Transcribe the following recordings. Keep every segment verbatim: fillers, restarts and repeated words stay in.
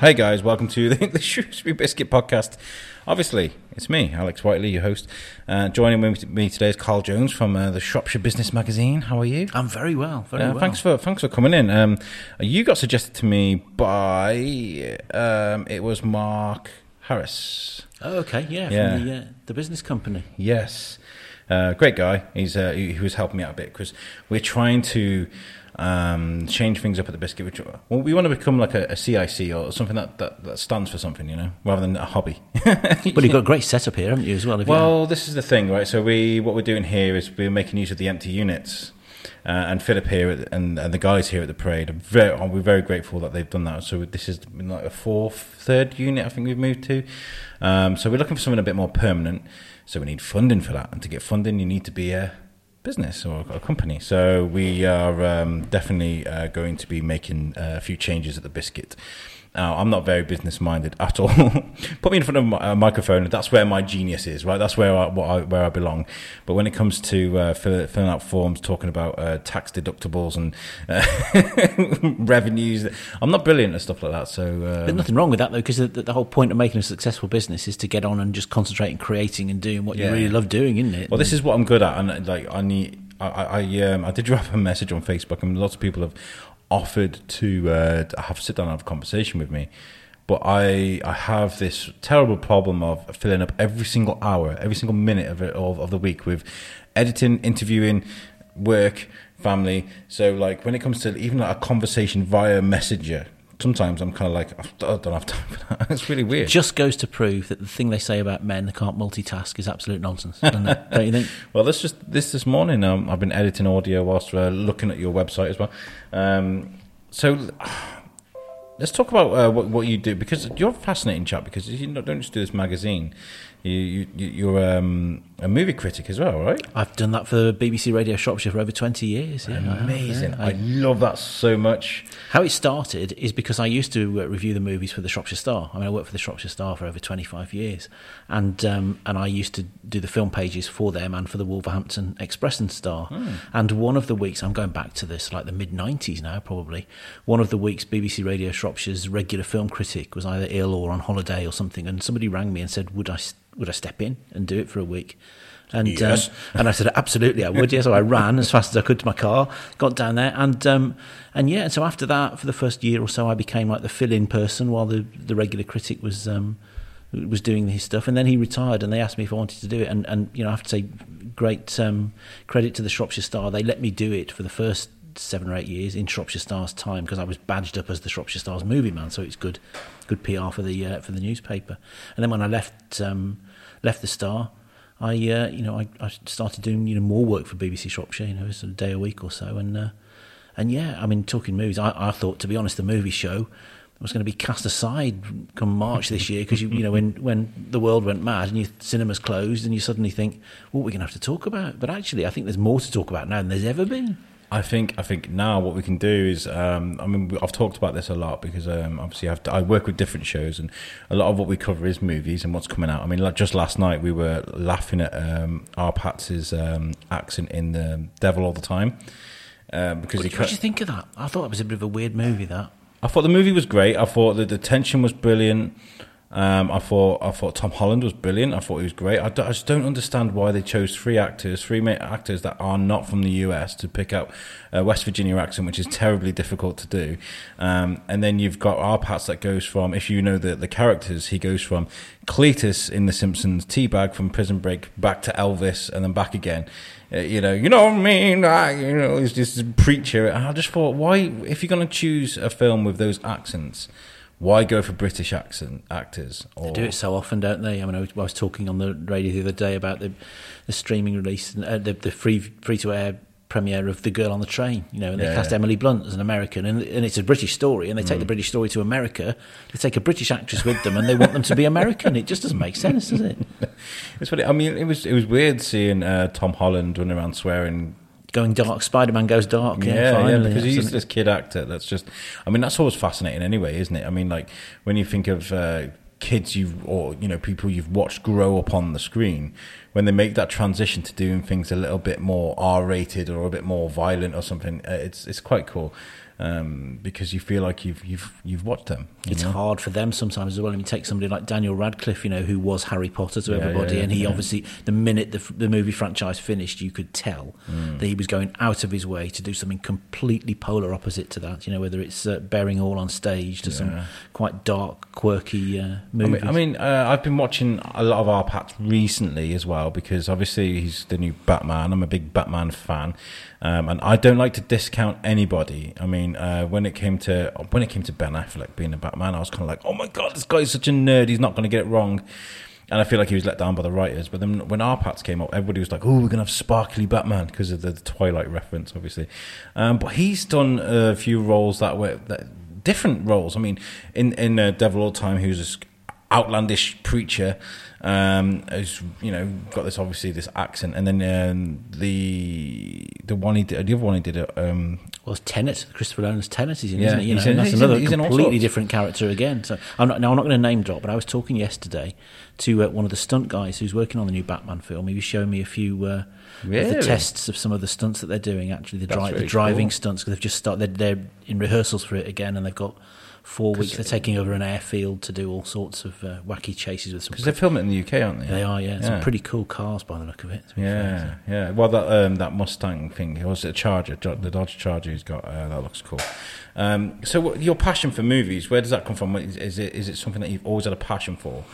Hey guys, welcome to the, the Shrewsbury Biscuit Podcast. Obviously, it's me, Alex Whiteley, your host. Uh, joining with me today is Carl Jones from uh, the Shropshire Business Magazine. How are you? I'm very well, very uh, well. Thanks for thanks for coming in. Um, you got suggested to me by um, it was Mark Harris. Oh, okay, yeah, yeah. from the, uh, the business company. Yes, uh, great guy. He's uh, he, he was helping me out a bit because we're trying to. Um, change things up at the biscuit. Which, well, we want to become like a, a C I C or something that, that, that stands for something, you know, rather than a hobby. But you've got a great setup here, haven't you, as well? Well, this is the thing, right? So we, what we're doing here is we're making use of the empty units, uh, and Philip here at, and, and the guys here at the parade. Are very, oh, we're very grateful that they've done that. So this is like a fourth, third unit I think we've moved to. Um, so we're looking for something a bit more permanent. So we need funding for that, and to get funding, you need to be a business or a company. So we are um, definitely uh, going to be making uh, a few changes at the biscuit. Now, I'm not very business minded at all. Put me in front of my, a microphone, and that's where my genius is, right? That's where I, what I where I belong. But when it comes to uh, fill, filling out forms, talking about uh, tax deductibles and uh, revenues, I'm not brilliant at stuff like that. So um, there's nothing wrong with that, though, because the, the whole point of making a successful business is to get on and just concentrate on creating and doing what yeah. you really love doing, isn't it? Well, this is what I'm good at, and like I need, I I, um, I did drop a message on Facebook, and lots of people have offered to uh, have to sit down and have a conversation with me. But I I have this terrible problem of filling up every single hour, every single minute of it, of, of the week with editing, interviewing, work, family. So like when it comes to even like a conversation via Messenger, sometimes I'm kind of like, I don't have time for that. It's really weird. It just goes to prove that the thing they say about men that can't multitask is absolute nonsense, don't, don't you think? Well, this just this this morning, um, I've been editing audio whilst uh, looking at your website as well. Um, so uh, let's talk about uh, what, what you do, because you're fascinating chap, because you don't just do this magazine. You, you, you're um, a movie critic as well, right? I've done that for B B C Radio Shropshire for over twenty years. Yeah, amazing. I, have, yeah. I, I love that so much. How it started is because I used to review the movies for the Shropshire Star. I mean, I worked for the Shropshire Star for over twenty-five years. And um, and I used to do the film pages for them and for the Wolverhampton Express and Star. Mm. And one of the weeks, I'm going back to this, like the mid-nineties now probably, one of the weeks B B C Radio Shropshire's regular film critic was either ill or on holiday or something. And somebody rang me and said, would I... St- would I step in and do it for a week? And yes. um, and I said, absolutely, I would. Yeah, so I ran as fast as I could to my car, got down there, and um, and yeah. So after that, for the first year or so, I became like the fill-in person while the, the regular critic was um, was doing his stuff. And then he retired, and they asked me if I wanted to do it. And and you know, I have to say, great um, credit to the Shropshire Star. They let me do it for the first seven or eight years in Shropshire Star's time, because I was badged up as the Shropshire Star's movie man, so it's good, good P R for the uh, for the newspaper. And then when I left um, left the Star, I uh, you know I, I started doing you know more work for B B C Shropshire, you know, a sort of day a week or so, and uh, and yeah, I mean talking movies, I, I thought to be honest the movie show was going to be cast aside come March this year, because you, you know when, when the world went mad and your cinemas closed and you suddenly think, what are we going to have to talk about? But actually, I think there's more to talk about now than there's ever been. I think I think now what we can do is, um, I mean, I've talked about this a lot because um, obviously I've, I work with different shows, and a lot of what we cover is movies and what's coming out. I mean, like just last night we were laughing at um, R-Patz's um, accent in the Devil All the Time. Uh, because what, he cut- what did you think of that? I thought it was a bit of a weird movie, that. I thought the movie was great. I thought that the tension was brilliant. Um, I thought I thought Tom Holland was brilliant. I thought he was great. I, d- I just don't understand why they chose three actors, three actors that are not from the U S to pick out a West Virginia accent, which is terribly difficult to do. Um, and then you've got R-Patz that goes from, if you know the, the characters, he goes from Cletus in The Simpsons, Teabag from Prison Break, back to Elvis, and then back again. Uh, you know, you know what I mean? I, you know, he's this preacher. And I just thought, why, if you're going to choose a film with those accents, why go for British accent actors? Or... They do it so often, don't they? I mean, I was talking on the radio the other day about the, the streaming release, and uh, the, the free free to air premiere of The Girl on the Train. You know, and they yeah, cast yeah. Emily Blunt as an American, and, and it's a British story. And they take mm. the British story to America. They take a British actress with them, and they want them to be American. It just doesn't make sense, does it? It's what it, I mean. It was it was weird seeing uh, Tom Holland running around swearing. Going dark, Spider-Man goes dark. Yeah, yeah, finally, yeah because yeah, he's this kid actor that's just... I mean, that's always fascinating anyway, isn't it? I mean, like, when you think of uh, kids you've... Or, you know, people you've watched grow up on the screen, when they make that transition to doing things a little bit more R-rated or a bit more violent or something, uh, it's it's quite cool. um, because you feel like you've you've you've watched them. It's know? hard for them sometimes as well. I mean, take somebody like Daniel Radcliffe, you know, who was Harry Potter to yeah, everybody, yeah, yeah, and he yeah. obviously, the minute the, the movie franchise finished, you could tell mm. that he was going out of his way to do something completely polar opposite to that. You know, whether it's uh, bearing all on stage to yeah. some quite dark, quirky uh, movies. I mean, I mean uh, I've been watching a lot of R-Patz recently as well, because obviously he's the new Batman. I'm a big Batman fan. Um, and I don't like to discount anybody. I mean, uh, when it came to when it came to Ben Affleck being a Batman, I was kind of like, oh my God, this guy's such a nerd. He's not going to get it wrong. And I feel like he was let down by the writers. But then when R-Patz came up, everybody was like, oh, we're going to have sparkly Batman because of the Twilight reference, obviously. Um, but he's done a few roles that were that, different roles. I mean, in, in uh, Devil All the Time, he was this outlandish preacher um, who's, you know, got this, obviously, this accent. And then um, the the one he did, the other one he did... Uh, um, Well, it's Tenet, Christopher Nolan's Tenet, is in, yeah, isn't it? You know, in, that's another in, completely different character again. So I'm not, now I'm not going to name drop, but I was talking yesterday to uh, one of the stunt guys who's working on the new Batman film. He was showing me a few uh, really? of the tests of some of the stunts that they're doing. Actually, the, dri- the driving cool. stunts, because they've just started. They're, they're in rehearsals for it again, and they've got four weeks. They're taking over an airfield to do all sorts of uh, wacky chases with some. Because they're filming in the U K, aren't they? They are, yeah. yeah. Some pretty cool cars by the look of it. Yeah, fair, so. yeah. Well, that um, that Mustang thing, it was a Charger, the Dodge Charger he's got, uh, that looks cool. Um, so what, your passion for movies, where does that come from? Is, is it is it something that you've always had a passion for?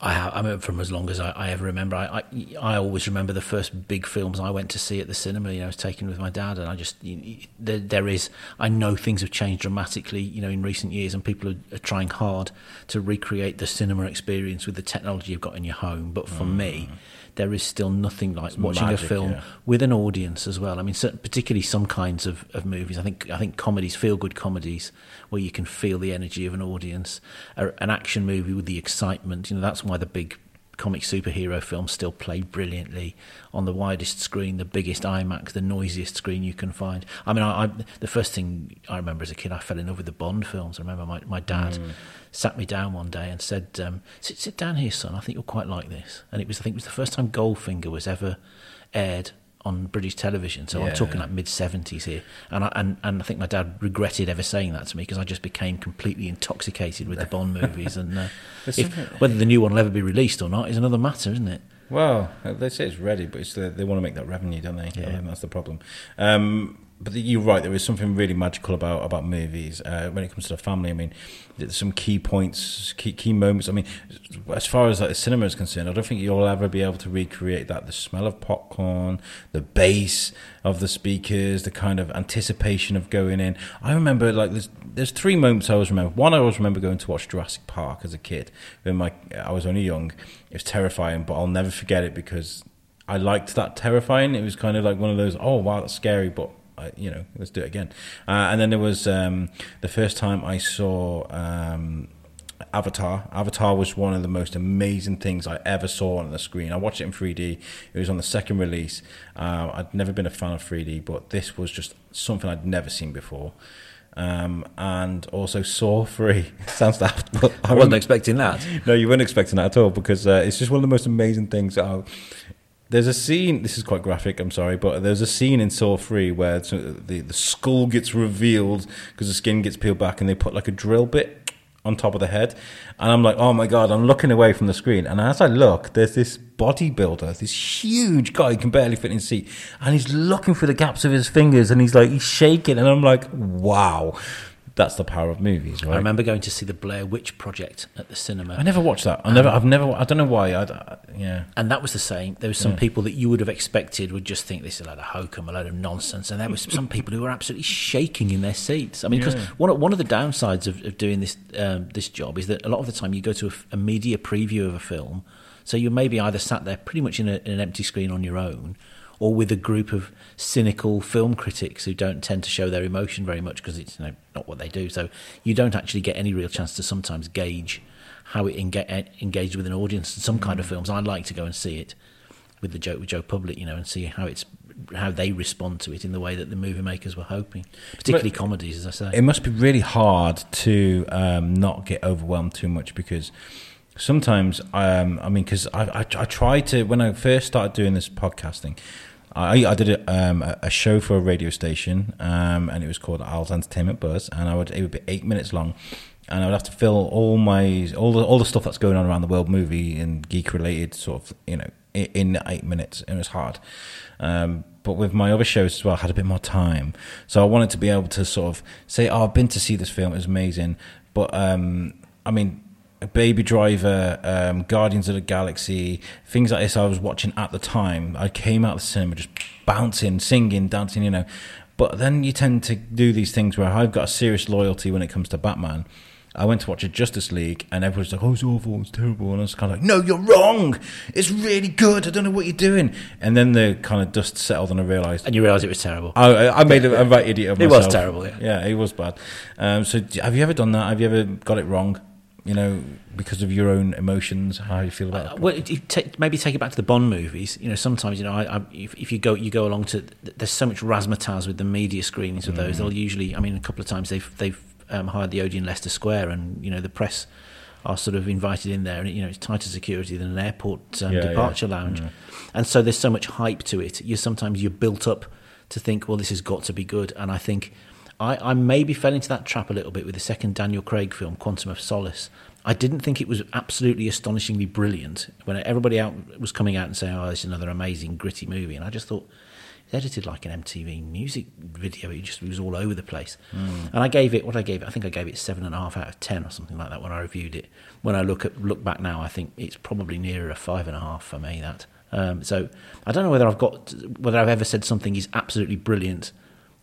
I, I mean, from as long as I, I ever remember, I, I I always remember the first big films I went to see at the cinema. You know, I was taken with my dad, and I just you, there, there is. I know things have changed dramatically, you know, in recent years, and people are, are trying hard to recreate the cinema experience with the technology you've got in your home. But for mm. me, there is still nothing like it's watching magic, a film yeah. with an audience as well. I mean, certain, particularly some kinds of, of movies. I think I think comedies, feel-good comedies, where you can feel the energy of an audience. Or an action movie with the excitement. You know, that's why the big comic superhero films still play brilliantly on the widest screen, the biggest IMAX, the noisiest screen you can find. I mean, I, I the first thing I remember as a kid, I fell in love with the Bond films. I remember my, my dad... Mm. sat me down one day and said, um, sit, sit down here, son, I think you'll quite like this. And it was, I think it was the first time Goldfinger was ever aired on British television. So yeah. I'm talking like mid-seventies here. And I, and, and I think my dad regretted ever saying that to me, because I just became completely intoxicated with the Bond movies. And uh, if, whether the new one will ever be released or not is another matter, isn't it? Well, they say it's ready, but it's the, they want to make that revenue, don't they? Yeah. I mean, that's the problem. Um, but you're right, there is something really magical about, about movies. Uh, when it comes to the family, I mean, there's some key points, key key moments. I mean, as far as like the cinema is concerned, I don't think you'll ever be able to recreate that. The smell of popcorn, the bass of the speakers, the kind of anticipation of going in. I remember, like, there's, there's three moments I always remember. One, I always remember going to watch Jurassic Park as a kid. When my I was only young. It was terrifying, but I'll never forget it because I liked that terrifying. It was kind of like one of those, oh, wow, that's scary, but... I, you know, let's do it again. Uh, and then there was um, the first time I saw um, Avatar. Avatar was one of the most amazing things I ever saw on the screen. I watched it in three D. It was on the second release. Uh, I'd never been a fan of three D, but this was just something I'd never seen before. Um, and also Saw three. Sounds daft, but I, I wasn't expecting that. No, you weren't expecting that at all, because uh, it's just one of the most amazing things that I... There's a scene, this is quite graphic, I'm sorry, but there's a scene in Saw three where the, the skull gets revealed because the skin gets peeled back and they put like a drill bit on top of the head. And I'm like, oh my God, I'm looking away from the screen. And as I look, there's this bodybuilder, this huge guy who can barely fit in his seat. And he's looking through the gaps of his fingers and he's like, he's shaking. And I'm like, wow. That's the power of movies, right? I remember going to see the Blair Witch Project at the cinema. I never watched that. I never. Um, I've never. I don't know why. I, I, yeah. And that was the same. There were some yeah. people that you would have expected would just think this is a load of hokum, a load of nonsense, and there were some people who were absolutely shaking in their seats. I mean, because yeah. one one of the downsides of, of doing this um, this job is that a lot of the time you go to a, a media preview of a film, so you maybe either sat there pretty much in, a, in an empty screen on your own, or with a group of cynical film critics who don't tend to show their emotion very much because it's, you know, not what they do. So you don't actually get any real chance to sometimes gauge how it enga- engaged with an audience. In some kind of films, I like to go and see it with the joke with Joe Public, you know, and see how it's how they respond to it in the way that the movie makers were hoping, particularly but comedies, as I say. It must be really hard to um, not get overwhelmed too much because... Sometimes, um, I mean, because I, I I try to, when I first started doing this podcasting, I, I did a, um, a show for a radio station, um, and it was called Al's Entertainment Buzz, and I would it would be eight minutes long, and I would have to fill all my all the all the stuff that's going on around the world, movie and geek related sort of, you know, in, in eight minutes. It was hard, um, but with my other shows as well, I had a bit more time, so I wanted to be able to sort of say, "Oh, I've been to see this film; it was amazing." But um, I mean. Baby Driver, um, Guardians of the Galaxy, things like this I was watching at the time. I came out of the cinema just bouncing, singing, dancing, you know. But then you tend to do these things where I've got a serious loyalty when it comes to Batman. I went to watch a Justice League and everyone's like, oh, it's awful, it's terrible. And I was kind of like, no, you're wrong. It's really good. I don't know what you're doing. And then the kind of dust settled and I realised. And you realised it was terrible. I, I made a, a right idiot of myself. It was terrible, yeah. Yeah, it was bad. Um, so have you ever done that? Have you ever got it wrong? You know, because of your own emotions, how you feel about it. Uh, well, t- maybe take it back to the Bond movies. You know, sometimes you know, I, I, if, if you go, you go along to. There's so much razzmatazz with the media screenings of those. Mm. They'll usually, I mean, a couple of times they've they've um, hired the Odeon Leicester Square, and you know the press are sort of invited in there, and you know it's tighter security than an airport um, yeah, departure yeah. lounge, yeah. And so there's so much hype to it. You sometimes you're built up to think, well, this has got to be good, and I think. I, I maybe fell into that trap a little bit with the second Daniel Craig film, Quantum of Solace. I didn't think it was absolutely astonishingly brilliant when everybody out was coming out and saying, oh, this is another amazing, gritty movie. And I just thought, it's edited like an M T V music video. It just it was all over the place. Mm. And I gave it, what I gave it, I think I gave it seven and a half out of ten or something like that when I reviewed it. When I look at look back now, I think it's probably nearer a five and a half for me, that. Um, so I don't know whether I've got, whether I've ever said something is absolutely brilliant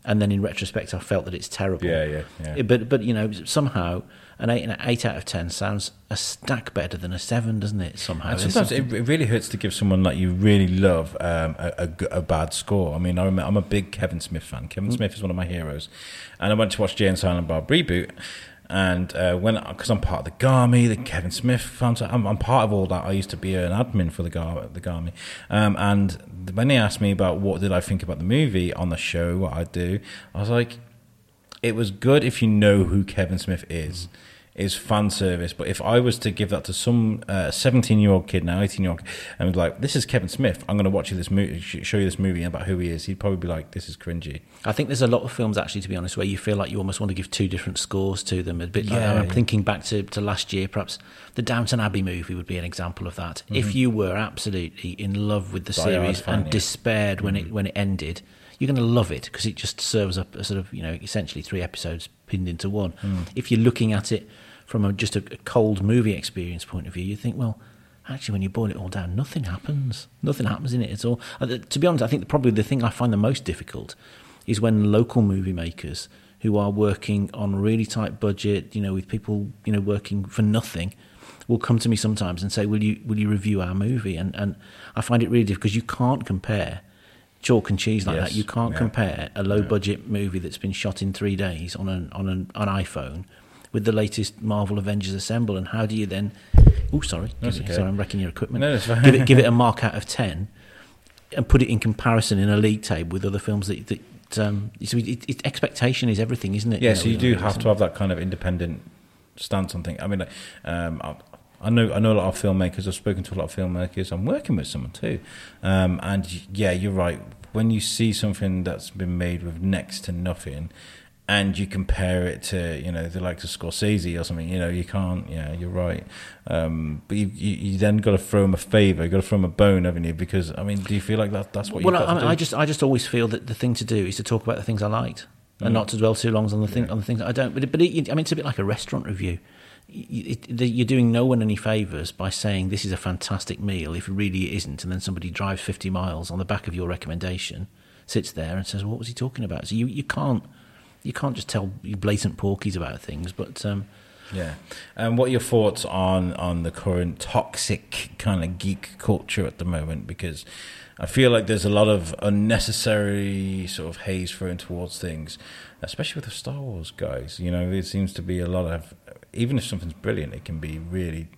and then in retrospect I felt that it's terrible. Yeah, yeah, yeah. But, but you know, somehow an eight, an eight out of ten sounds a stack better than a seven, doesn't it, somehow? And sometimes it, it really hurts to give someone that you really love um, a, a, a bad score. I mean, I remember, I'm a big Kevin Smith fan. Kevin mm. Smith is one of my heroes. And I went to watch Jay and Silent Bob Reboot, and uh, when because I'm part of the Garmy, the Kevin Smith fans, I'm, I'm part of all that. I used to be an admin for the Gar the Garmy, um, and when they asked me about what did I think about the movie on the show, what I do, I was like, it was good if you know who Kevin Smith is. Mm-hmm. Is fan service, but if I was to give that to some seventeen-year-old kid now, eighteen-year-old, and be like, "This is Kevin Smith. I'm going to watch you this movie, show you this movie about who he is," he'd probably be like, "This is cringy." I think there's a lot of films, actually, to be honest, where you feel like you almost want to give two different scores to them. A bit like yeah, I'm yeah. thinking back to, to last year, perhaps the Downton Abbey movie would be an example of that. Mm-hmm. If you were absolutely in love with the Die series fan, and yeah. despaired mm-hmm. when it when it ended. You're going to love it because it just serves up a sort of, you know, essentially three episodes pinned into one. Mm. If you're looking at it from a, just a, a cold movie experience point of view, you think, well, actually, when you boil it all down, nothing happens. Nothing happens in it at all. Uh, to be honest, I think probably the thing I find the most difficult is when local movie makers who are working on a really tight budget, you know, with people, you know, working for nothing, will come to me sometimes and say, will you will you review our movie? And, and I find it really difficult because you can't compare chalk and cheese like yes. that. You can't yeah. compare a low-budget yeah. movie that's been shot in three days on an on an, an iPhone with the latest Marvel Avengers Assemble. And how do you then? Oh, sorry, that's okay. Sorry, I'm wrecking your equipment. No, that's fine. Give it give it a mark out of ten, and put it in comparison in a league table with other films that. that um, so it, it, expectation is everything, isn't it? Yeah, you know, so you do have to have that kind of independent stance on things. I mean, um, I, I know I know a lot of filmmakers. I've spoken to a lot of filmmakers. I'm working with someone too. Um, and yeah, you're right. When you see something that's been made with next to nothing and you compare it to, you know, the likes of Scorsese or something, you know, you can't, yeah, you're right. Um, but you, you, you then got to throw them a favour, got to throw them a bone, haven't you? Because, I mean, do you feel like that, that's what well, you've got I, to do? I just, I just always feel that the thing to do is to talk about the things I liked mm. and not to dwell too long on the, thing, yeah. on the things that I don't. But, it, but it, I mean, it's a bit like a restaurant review. You're doing no one any favours by saying this is a fantastic meal if it really isn't, and then somebody drives fifty miles on the back of your recommendation, sits there and says, well, what was he talking about? So you, you can't you can't just tell blatant porkies about things. But um, yeah. And what are your thoughts on, on the current toxic kind of geek culture at the moment? Because I feel like there's a lot of unnecessary sort of haze thrown towards things, especially with the Star Wars guys. You know, there seems to be a lot of... Even if something's brilliant, it can be really...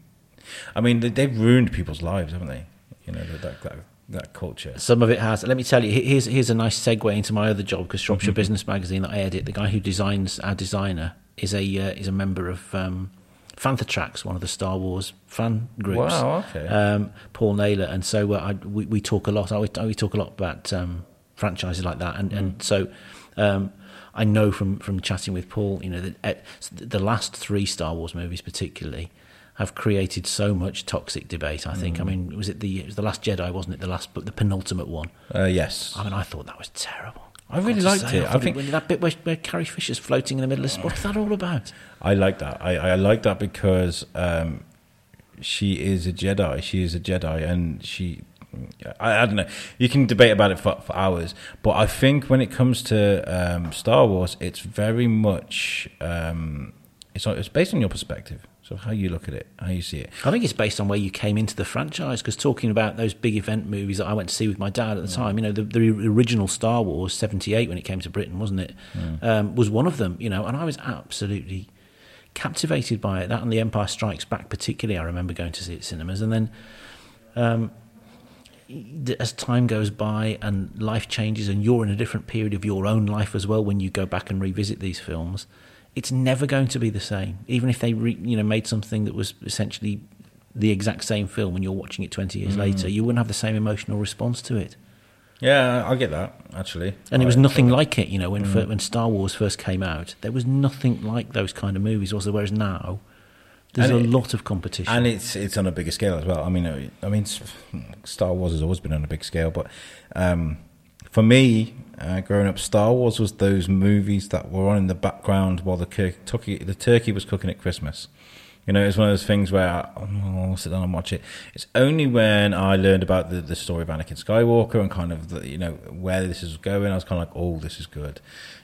I mean, they've ruined people's lives, haven't they? You know, that that, that culture. Some of it has. Let me tell you, here's here's a nice segue into my other job, because Shropshire mm-hmm. Business Magazine that I edit, the guy who designs our designer is a uh, is a member of um, Fantatracks, one of the Star Wars fan groups. Wow, okay. Um, Paul Naylor, and so uh, I, we we talk a lot. I we, we talk a lot about um, franchises like that, and mm. and so um, I know from, from chatting with Paul, you know, that the last three Star Wars movies, particularly, have created so much toxic debate. I think. Mm. I mean, was it the it was the Last Jedi, wasn't it? The last, but the penultimate one. Uh, yes. I mean, I thought that was terrible. I really liked it. I think that bit where, where Carrie Fisher's floating in the middle of space, what's that all about? I like that. I, I like that because um, she is a Jedi. She is a Jedi, and she. I, I don't know. You can debate about it for, for hours, but I think when it comes to um, Star Wars, it's very much. Um, it's not, it's based on your perspective. So how you look at it, how you see it. I think it's based on where you came into the franchise, because talking about those big event movies that I went to see with my dad at the mm. time, you know, the, the original Star Wars, seventy-eight, when it came to Britain, wasn't it, mm. um, was one of them, you know, and I was absolutely captivated by it. That and The Empire Strikes Back particularly, I remember going to see it at cinemas. And then um, as time goes by and life changes and you're in a different period of your own life as well when you go back and revisit these films, it's never going to be the same. Even if they, re, you know, made something that was essentially the exact same film and you're watching it twenty years mm. later, you wouldn't have the same emotional response to it. Yeah, I get that, actually. And I, it was nothing like it, you know, when mm. for, when Star Wars first came out, there was nothing like those kind of movies, was there? Whereas now, there's and a it, lot of competition. And it's it's on a bigger scale as well. I mean, I mean, Star Wars has always been on a big scale, but um, for me... Uh, growing up, Star Wars was those movies that were on in the background while the turkey, the turkey was cooking at Christmas. You know, it's one of those things where I, oh, I'll sit down and watch it. It's only when I learned about the, the story of Anakin Skywalker and kind of, the, you know, where this is going, I was kind of like, oh, this is good.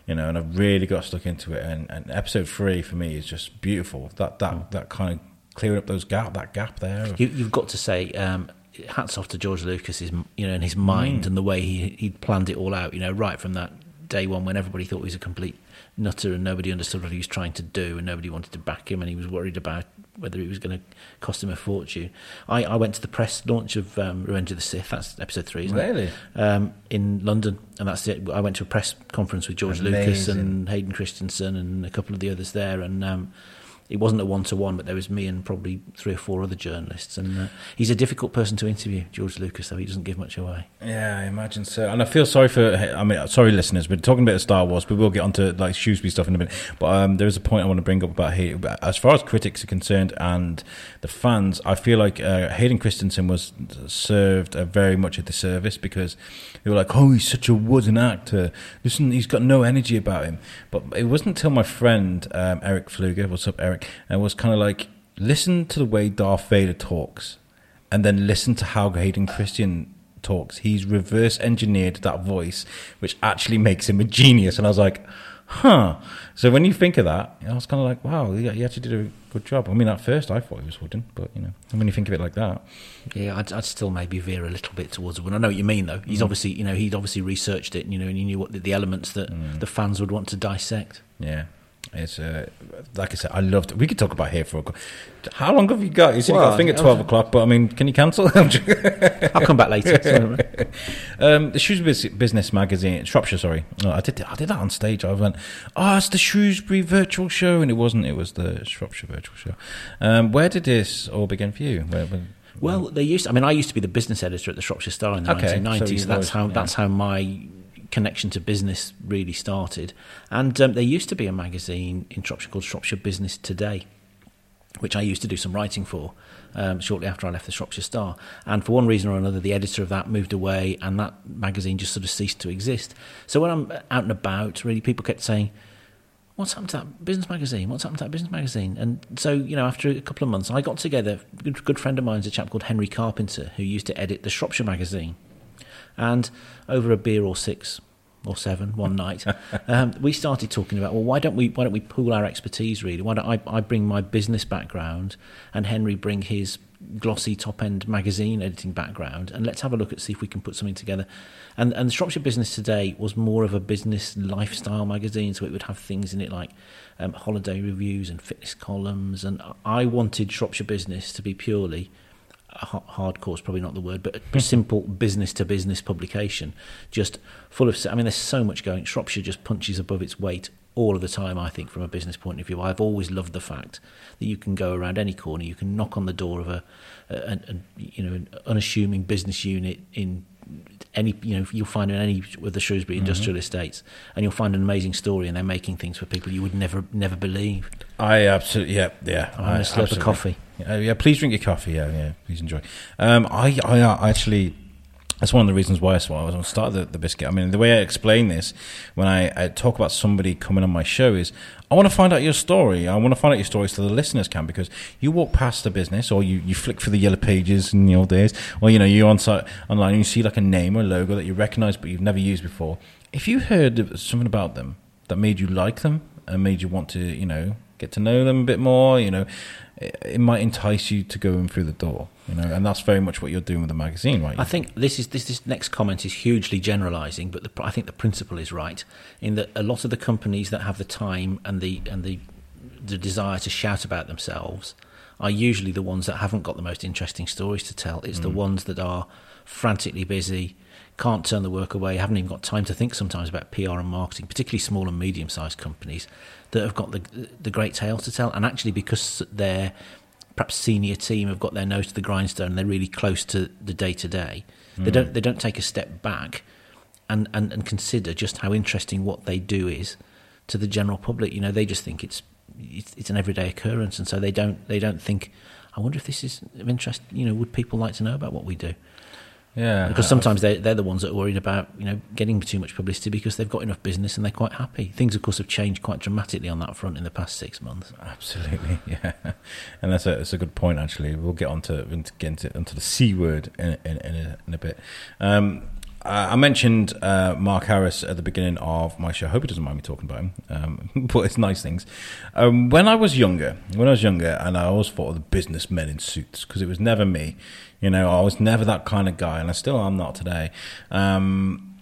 You know, and I really got stuck into it. And, and episode three for me is just beautiful. That that, mm. that kind of clearing up those gap, that gap there. You, you've got to say... Um hats off to George Lucas, his, you know, and his mind mm. and the way he he planned it all out, you know, right from that day one when everybody thought he was a complete nutter and nobody understood what he was trying to do and nobody wanted to back him and he was worried about whether it was going to cost him a fortune. I, I went to the press launch of um, Revenge of the Sith, that's episode three, isn't really? it? Really? Um, in London, and that's it. I went to a press conference with George Amazing. Lucas and Hayden Christensen and a couple of the others there, and... Um, it wasn't a one-to-one, but there was me and probably three or four other journalists. And uh, he's a difficult person to interview, George Lucas, though. He doesn't give much away. Yeah, I imagine so. And I feel sorry for... I mean, sorry, listeners. We're talking about Star Wars, but we'll get onto like Shrewsbury stuff in a minute. But um, there is a point I want to bring up about Hayden. As far as critics are concerned and the fans, I feel like uh, Hayden Christensen was served a very much a disservice because they were like, oh, he's such a wooden actor. Listen, he's got no energy about him. But it wasn't until my friend, um, Eric Pfluger, what's up, Eric? And was kind of like, listen to the way Darth Vader talks and then listen to how Hayden Christensen talks. He's reverse engineered that voice, which actually makes him a genius. And I was like, huh. So when you think of that, I was kind of like, wow, he actually did a good job. I mean, at first I thought he was wooden, but you know, when you think of it like that. Yeah, I'd, I'd still maybe veer a little bit towards wooden. I know what you mean, though. He's mm. obviously, you know, he'd obviously researched it, you know, and he knew what the, the elements that mm. the fans would want to dissect. Yeah. It's uh, like I said, I loved it. We could talk about here for a. How long have you got? You said well, you got a thing at twelve o'clock, but I mean, can you cancel? I'll come back later. um, the Shrewsbury Business Magazine, Shropshire. Sorry, no, I did. I did that on stage. I went, oh, it's the Shrewsbury Virtual Show, and it wasn't. It was the Shropshire Virtual Show. Um, where did this all begin for you? Where, where, well, where? they used. To, I mean, I used to be the business editor at the Shropshire Star in the nineteen nineties. That's how. Yeah. That's how my. connection to business really started, and um, there used to be a magazine in Shropshire called Shropshire Business Today, which I used to do some writing for um, shortly after I left the Shropshire Star, and for one reason or another the editor of that moved away and that magazine just sort of ceased to exist. So when I'm out and about, really, people kept saying, what's happened to that business magazine? What's happened to that business magazine? And so, you know, after a couple of months I got together, a good, good friend of mine is a chap called Henry Carpenter, who used to edit the Shropshire magazine. And over a beer or six or seven one night, um, we started talking about, well, why don't we why don't we pool our expertise, really? Why don't I, I bring my business background and Henry bring his glossy top-end magazine editing background, and let's have a look at see if we can put something together. And and the Shropshire Business Today was more of a business lifestyle magazine, so it would have things in it like um, holiday reviews and fitness columns. And I wanted Shropshire Business to be purely... hardcore is probably not the word, but a simple business-to-business publication, just full of... I mean, there's so much going... Shropshire just punches above its weight all of the time, I think, from a business point of view. I've always loved the fact that you can go around any corner, you can knock on the door of a, a, a you know, an unassuming business unit in any, you know, you'll find in any of the Shrewsbury mm-hmm. industrial estates, and you'll find an amazing story, and they're making things for people you would never, never believe. I absolutely, yeah, yeah. I'm going to slurp a coffee. Uh, yeah, please drink your coffee. Yeah, yeah, please enjoy. Um, I, I, I actually. That's one of the reasons why I was on Start the, the Biscuit. I mean, the way I explain this when I, I talk about somebody coming on my show is I want to find out your story. I want to find out your story so the listeners can, because you walk past the business or you, you flick through the yellow pages in the old days, or, you know, you're on site online and you see like a name or a logo that you recognize but you've never used before. If you heard something about them that made you like them and made you want to, you know, get to know them a bit more, you know, it, it might entice you to go in through the door, you know, and that's very much what you're doing with the magazine, right? I think this is this this next comment is hugely generalising, but the, I think the principle is right in that a lot of the companies that have the time and the and the the desire to shout about themselves are usually the ones that haven't got the most interesting stories to tell. It's mm. the ones that are frantically busy, can't turn the work away, haven't even got time to think sometimes about P R and marketing, particularly small and medium-sized companies that have got the the great tales to tell. And actually, because their perhaps senior team have got their nose to the grindstone, they're really close to the day-to-day, mm. they don't they don't take a step back and, and, and consider just how interesting what they do is to the general public. You know, they just think it's it's, it's an everyday occurrence, and so they don't they don't think, I wonder if this is of interest, you know, would people like to know about what we do? Yeah, because sometimes they they're the ones that are worried about, you know, getting too much publicity because they've got enough business and they're quite happy. Things, of course, have changed quite dramatically on that front in the past six months. Absolutely, yeah, and that's a that's a good point. Actually, we'll get onto get into onto the C word in in in a, in a bit. Um, I mentioned uh, Mark Harris at the beginning of my show. I hope he doesn't mind me talking about him, um, but it's nice things. Um, when I was younger, when I was younger, and I always thought of the businessmen in suits because it was never me. You know, I was never that kind of guy, and I still am not today. Um,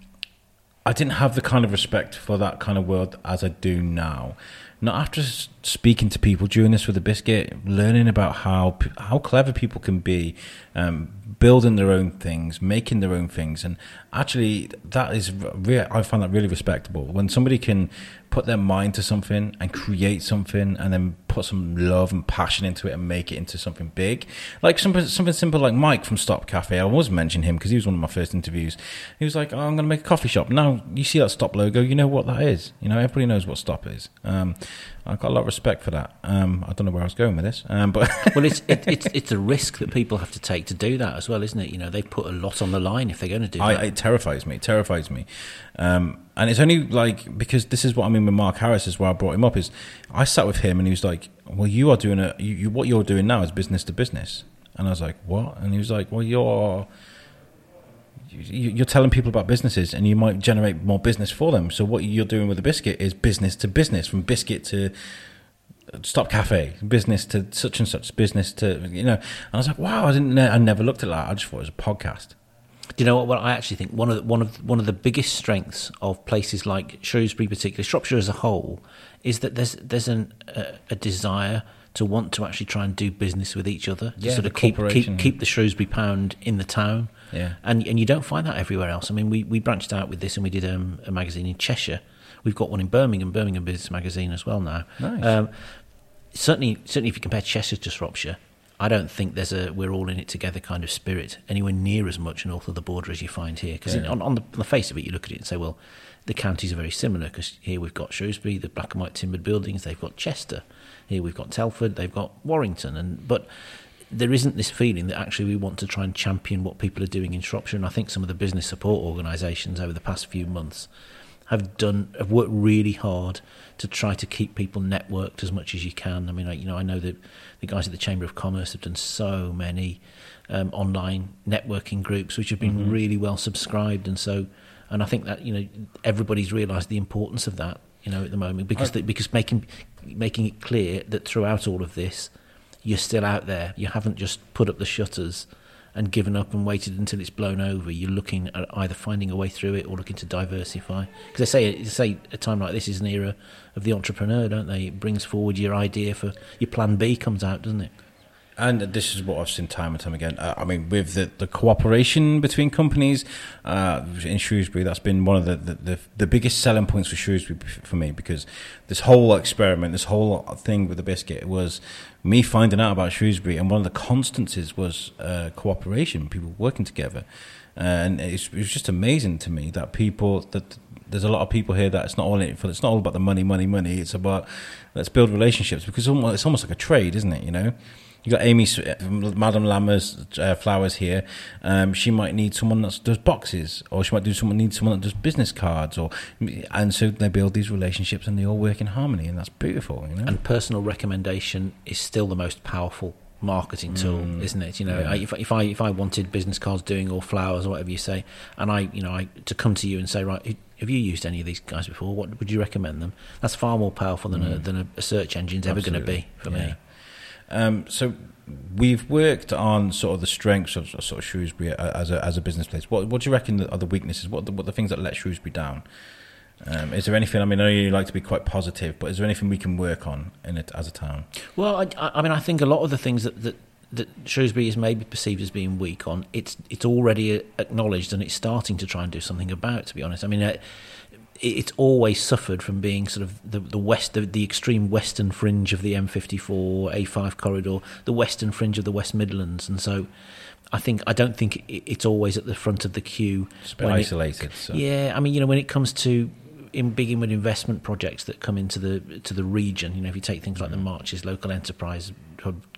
I didn't have the kind of respect for that kind of world as I do now. Not after speaking to people during this with the biscuit, learning about how how clever people can be, um, building their own things, making their own things, and actually that is re- I find that really respectable when somebody can put their mind to something and create something, and then put some love and passion into it and make it into something big. Like something something simple like Mike from Stop Cafe. I always mention him because he was one of my first interviews. He was like, "Oh, I'm going to make a coffee shop." Now you see that Stop logo, you know what that is. You know, everybody knows what Stop is. Um, I've got a lot of respect for that. Um, I don't know where I was going with this, um, but well, it's it, it's it's a risk that people have to take to do that as well, isn't it? You know, they put a lot on the line if they're going to do I, that. It terrifies me. It terrifies me, um, and it's only like because this is what I mean with Mark Harris is why I brought him up. Is I sat with him and he was like, "Well, you are doing a you, you what you're doing now is business to business," and I was like, "What?" And he was like, "Well, you're." You're telling people about businesses and you might generate more business for them. So what you're doing with the biscuit is business to business, from biscuit to Stop Cafe, business to such and such, business to, you know. And I was like, wow, I didn't know, I never looked at that. I just thought it was a podcast. Do you know what? Well, I actually think one of the, one of one of the biggest strengths of places like Shrewsbury, particularly Shropshire as a whole, is that there's there's an, a, a desire to want to actually try and do business with each other, to yeah, sort of keep, keep keep the Shrewsbury pound in the town. Yeah, and and you don't find that everywhere else. I mean, we, we branched out with this, and we did um, a magazine in Cheshire. We've got one in Birmingham, Birmingham Business Magazine as well now. Nice. Um, certainly, certainly, if you compare Cheshire to Shropshire, I don't think there's a we're all in it together kind of spirit anywhere near as much north of the border as you find here. Because yeah. on, on, on the face of it, you look at it and say, well, the counties are very similar. Because here we've got Shrewsbury, the black and white timbered buildings. They've got Chester. Here we've got Telford. They've got Warrington. And but. There isn't this feeling that actually we want to try and champion what people are doing in Shropshire, and I think some of the business support organisations over the past few months have done have worked really hard to try to keep people networked as much as you can. I mean, I, you know, I know that the guys at the Chamber of Commerce have done so many um, online networking groups which have been mm-hmm. really well subscribed, and so and I think that you know everybody's realised the importance of that, you know, at the moment because I... the, because making making it clear that throughout all of this. You're still out there. You haven't just put up the shutters and given up and waited until it's blown over. You're looking at either finding a way through it or looking to diversify. Because they say, they say a time like this is an era of the entrepreneur, don't they? It brings forward your idea for your plan B comes out, doesn't it? And this is what I've seen time and time again. Uh, I mean, with the, the cooperation between companies uh, in Shrewsbury, that's been one of the, the, the, the biggest selling points for Shrewsbury for me, because this whole experiment, this whole thing with the biscuit was me finding out about Shrewsbury, and one of the constancies was uh, cooperation, people working together. And it's, it's just amazing to me that people... that. There's a lot of people here that it's not all it's not all about the money, money, money. It's about let's build relationships, because it's almost like a trade, isn't it? You know, you got Amy, Madame Lammer's uh, flowers here. Um, she might need someone that does boxes, or she might do someone need someone that does business cards, or and so they build these relationships and they all work in harmony, and that's beautiful. You know, and personal recommendation is still the most powerful marketing tool, mm. isn't it? You know, yeah. I, if, if I if I wanted business cards doing or flowers or whatever you say, and I you know I to come to you and say, right, have you used any of these guys before? What would you recommend them? That's far more powerful than mm. a, than a search engine's ever going to be for yeah. me. Um, so we've worked on sort of the strengths of sort of Shrewsbury as a as a business place. What, what do you reckon are the weaknesses? What the, what the things that let Shrewsbury down? Um, is there anything? I mean, I know you like to be quite positive, but is there anything we can work on in it as a town? Well, I, I mean, I think a lot of the things that, that that Shrewsbury is maybe perceived as being weak on, it's it's already acknowledged, and it's starting to try and do something about, to be honest. I mean, it, it's always suffered from being sort of the, the west, the, the extreme western fringe of the M fifty-four, A five corridor, the western fringe of the West Midlands. And so I think I don't think it, it's always at the front of the queue. It's been isolated. It, so. Yeah, I mean, you know, when it comes to... in big inward investment projects that come into the to the region, you know, if you take things like the Marches local enterprise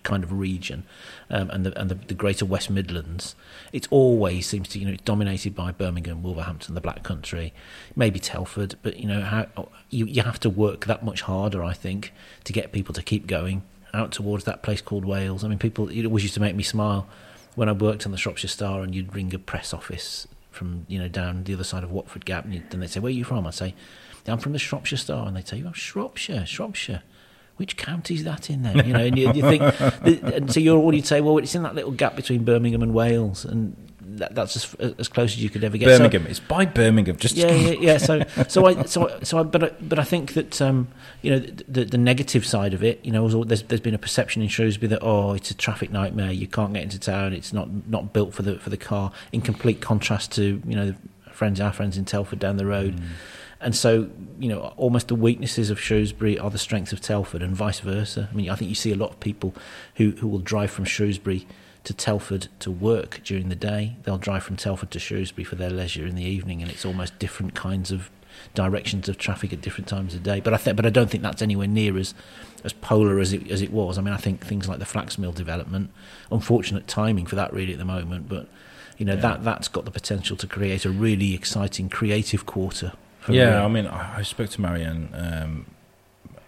kind of region, um, and the and the, the Greater West Midlands, it always seems to, you know, it's dominated by Birmingham, Wolverhampton, the Black Country, maybe Telford, but you know how you you have to work that much harder, I think, to get people to keep going out towards that place called Wales. I mean, people, it always used to make me smile when I worked on the Shropshire Star, and you'd ring a press office from, you know, down the other side of Watford Gap, and then they'd say, where are you from? I'd say, I'm from the Shropshire Star, and they'd say, oh, Shropshire, Shropshire, which county's that in then? You know, and you, you think, and so you're all, you'd say, well, it's in that little gap between Birmingham and Wales, and that, that's as, as close as you could ever get. Birmingham, so, it's by Birmingham, just yeah, yeah, yeah. So, so I, so, I, so, I, but, I, but I think that um, you know, the, the, the negative side of it, you know, there's there's been a perception in Shrewsbury that, oh, it's a traffic nightmare, you can't get into town, it's not not built for the for the car. In complete contrast to, you know, friends, our friends in Telford down the road. Mm. And so, you know, almost the weaknesses of Shrewsbury are the strengths of Telford, and vice versa. I mean, I think you see a lot of people who, who will drive from Shrewsbury to Telford to work during the day. They'll drive from Telford to Shrewsbury for their leisure in the evening, and it's almost different kinds of directions of traffic at different times of day. But I think, but I don't think that's anywhere near as as polar as it as it was. I mean, I think things like the flax mill development, unfortunate timing for that really at the moment, but you know, yeah. that that's got the potential to create a really exciting creative quarter. Yeah, I mean, I spoke to Marianne um,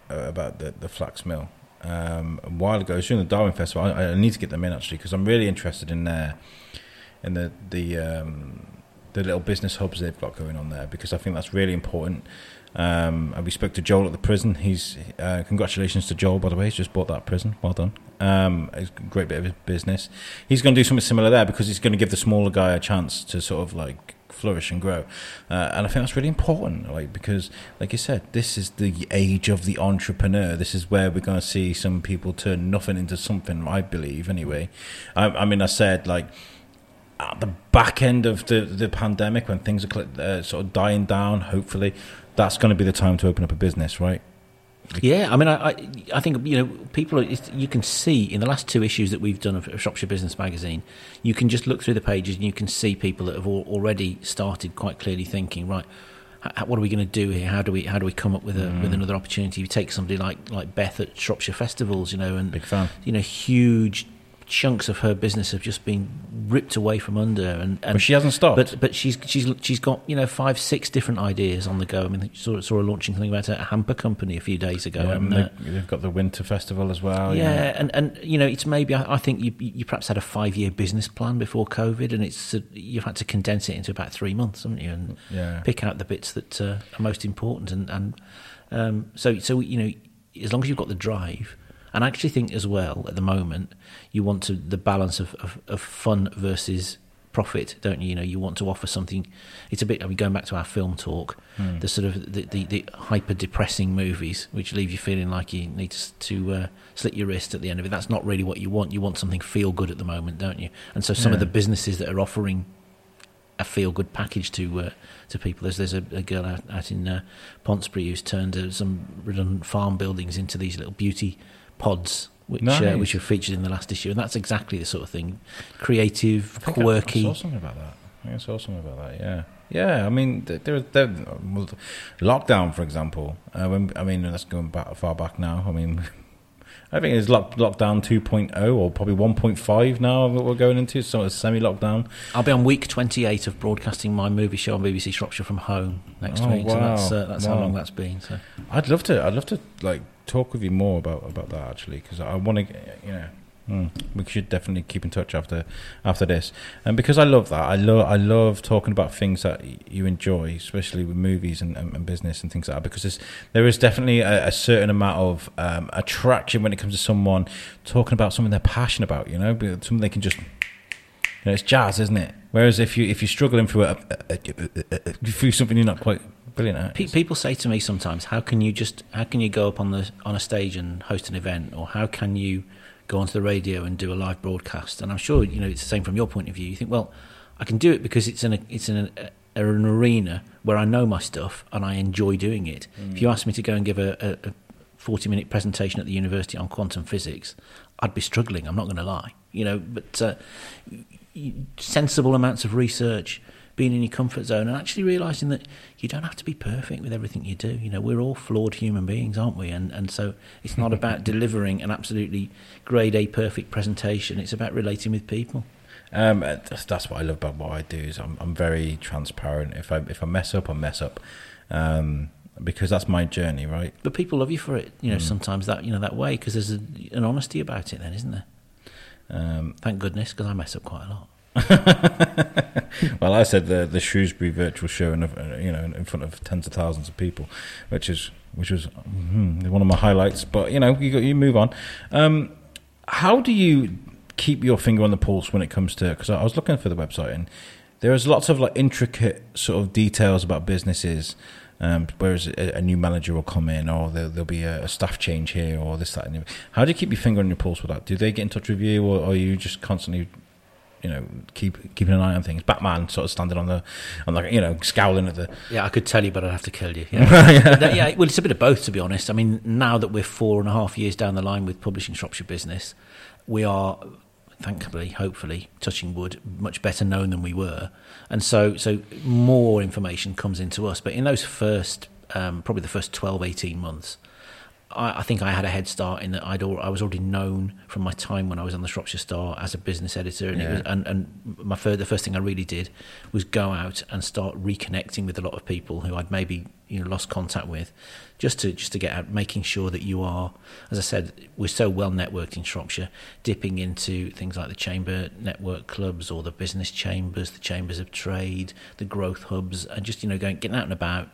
about the, the flax mill um, a while ago. It's during the Darwin Festival. I, I need to get them in, actually, because I'm really interested in their, in the the, um, the little business hubs they've got going on there, because I think that's really important. Um, and we spoke to Joel at the prison. He's uh, congratulations to Joel, by the way. He's just bought that prison. Well done. Um, it's a great bit of business. He's going to do something similar there, because he's going to give the smaller guy a chance to sort of like flourish and grow, uh, and I think that's really important, like, because like you said, this is the age of the entrepreneur. This is where we're going to see some people turn nothing into something, I believe, anyway. I, I mean, I said, like, at the back end of the, the pandemic, when things are uh, sort of dying down, hopefully that's going to be the time to open up a business, right? Yeah, I mean, I, I, I think, you know, people, are, you can see in the last two issues that we've done of, of Shropshire Business Magazine, you can just look through the pages and you can see people that have all, already started quite clearly thinking, right, how, what are we going to do here? How do we how do we come up with a mm. with another opportunity? You take somebody like like Beth at Shropshire Festivals, you know, and big fan, you know, huge chunks of her business have just been ripped away from under, and, and but she hasn't stopped. But but she's she's she's got, you know, five six different ideas on the go. I mean, saw saw her launching something about a hamper company a few days ago. Yeah, and, uh, they've got the winter festival as well. Yeah, yeah. And, and you know, it's maybe I, I think you you perhaps had a five year business plan before COVID, and it's uh, you've had to condense it into about three months, haven't you? And yeah. pick out the bits that uh, are most important. And and um, so so you know, as long as you've got the drive. And I actually think as well, at the moment, you want to the balance of, of, of fun versus profit, don't you? You know, you want to offer something. It's a bit, I mean, going back to our film talk, mm. the sort of the, the, the hyper depressing movies, which leave you feeling like you need to, to uh, slit your wrist at the end of it. That's not really what you want. You want something feel good at the moment, don't you? And so some yeah. of the businesses that are offering a feel good package to uh, to people. There's there's a, a girl out, out in uh, Ponsonby who's turned uh, some redundant farm buildings into these little beauty pods, which nice. uh, which were featured in the last issue, and that's exactly the sort of thing, creative, I quirky. I, I saw something about that. I think I saw something about that. Yeah, yeah. I mean, there was lockdown, for example. Uh, when I mean, that's going back far back now. I mean, I think it's lock, lockdown two point oh or probably one point five now that we're going into, sort of semi-lockdown. I'll be on week twenty-eight of broadcasting my movie show on B B C Shropshire from home next oh, week. Wow. So that's uh, that's wow. how long that's been. So I'd love to. I'd love to like talk with you more about, about that actually, because I want to. You know, mm, we should definitely keep in touch after after this, and because I love that. I love I love talking about things that you enjoy, especially with movies and, and, and business and things like that. Because there is definitely a, a certain amount of um, attraction when it comes to someone talking about something they're passionate about. You know, something they can just. You know, it's jazz, isn't it? Whereas if you if you're struggling through a, a, a, a, a, through something you're not quite brilliant at, Pe- people say to me sometimes, "How can you just how can you go up on the on a stage and host an event, or how can you go onto the radio and do a live broadcast?" And I'm sure you know it's the same from your point of view. You think, "Well, I can do it because it's in a, it's in a, a, an arena where I know my stuff and I enjoy doing it." Mm. If you asked me to go and give a, a, a forty minute presentation at the university on quantum physics, I'd be struggling. I'm not going to lie, you know, but. Uh, sensible amounts of research, being in your comfort zone, and actually realising that you don't have to be perfect with everything you do. You know, we're all flawed human beings, aren't we? And and so it's not about delivering an absolutely grade A perfect presentation. It's about relating with people. Um, that's, that's what I love about what I do. Is I'm I'm very transparent. If I if I mess up, I mess up. Um, because that's my journey, right? But people love you for it. You know, mm. sometimes that you know that way because there's a, an honesty about it. Then, isn't there? Um, Thank goodness, because I mess up quite a lot. Well, I said the the Shrewsbury Virtual Show, in, you know, in front of tens of thousands of people, which is which was mm, one of my highlights. But you know, you you move on. Um, how do you keep your finger on the pulse when it comes to? Because I was looking for the website, and there is lots of like intricate sort of details about businesses. Um, whereas a, a new manager will come in, or there, there'll be a, a staff change here, or this, that, and the other. How do you keep your finger on your pulse with that? Do they get in touch with you, or, or are you just constantly, you know, keep keeping an eye on things? Batman sort of standing on the, on the, you know, scowling at the. Yeah, I could tell you, but I'd have to kill you. Yeah, yeah. That, yeah. Well, it's a bit of both, to be honest. I mean, now that we're four and a half years down the line with publishing Shropshire Business, we are. Thankfully, hopefully, touching wood, much better known than we were, and so so more information comes into us. But in those first, um, probably the first twelve, eighteen months, I, I think I had a head start in that I'd al- I was already known from my time when I was on the Shropshire Star as a business editor, and yeah. it was, and, and my first, the first thing I really did was go out and start reconnecting with a lot of people who I'd maybe you know lost contact with, just to just to get out, making sure that you are, as I said, we're so well networked in Shropshire, dipping into things like the chamber network clubs or the business chambers, the chambers of trade, the growth hubs, and just you know going getting out and about,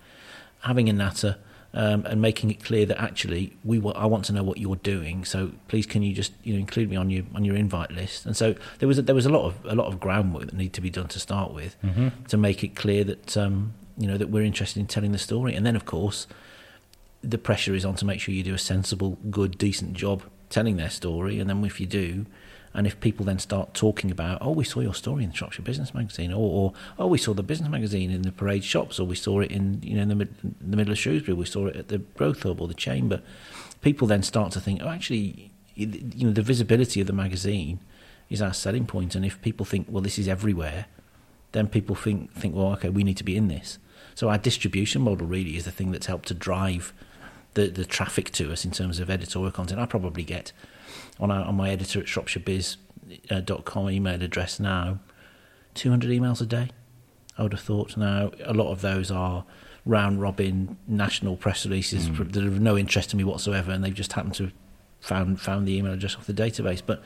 having a natter, um, and making it clear that actually we w- I want to know what you're doing, so please can you just you know include me on your on your invite list. And so there was a, there was a lot of a lot of groundwork that needed to be done to start with, mm-hmm. to make it clear that. Um, You know, that we're interested in telling the story. And then, of course, the pressure is on to make sure you do a sensible, good, decent job telling their story. And then if you do, and if people then start talking about, oh, we saw your story in the Shropshire Business Magazine, or, or oh, we saw the business magazine in the parade shops, or we saw it in, you know, in the, mid- in the middle of Shrewsbury, we saw it at the Growth Hub or the Chamber, people then start to think, oh, actually, you know, the visibility of the magazine is our selling point. And if people think, well, this is everywhere, then people think, think well, OK, we need to be in this. So our distribution model really is the thing that's helped to drive the, the traffic to us in terms of editorial content. I probably get on, our, on my editor at shropshire biz dot com email address now two hundred emails a day, I would have thought. Now, a lot of those are round-robin national press releases mm. that have no interest to me whatsoever, and they've just happened to have found, found the email address off the database. But,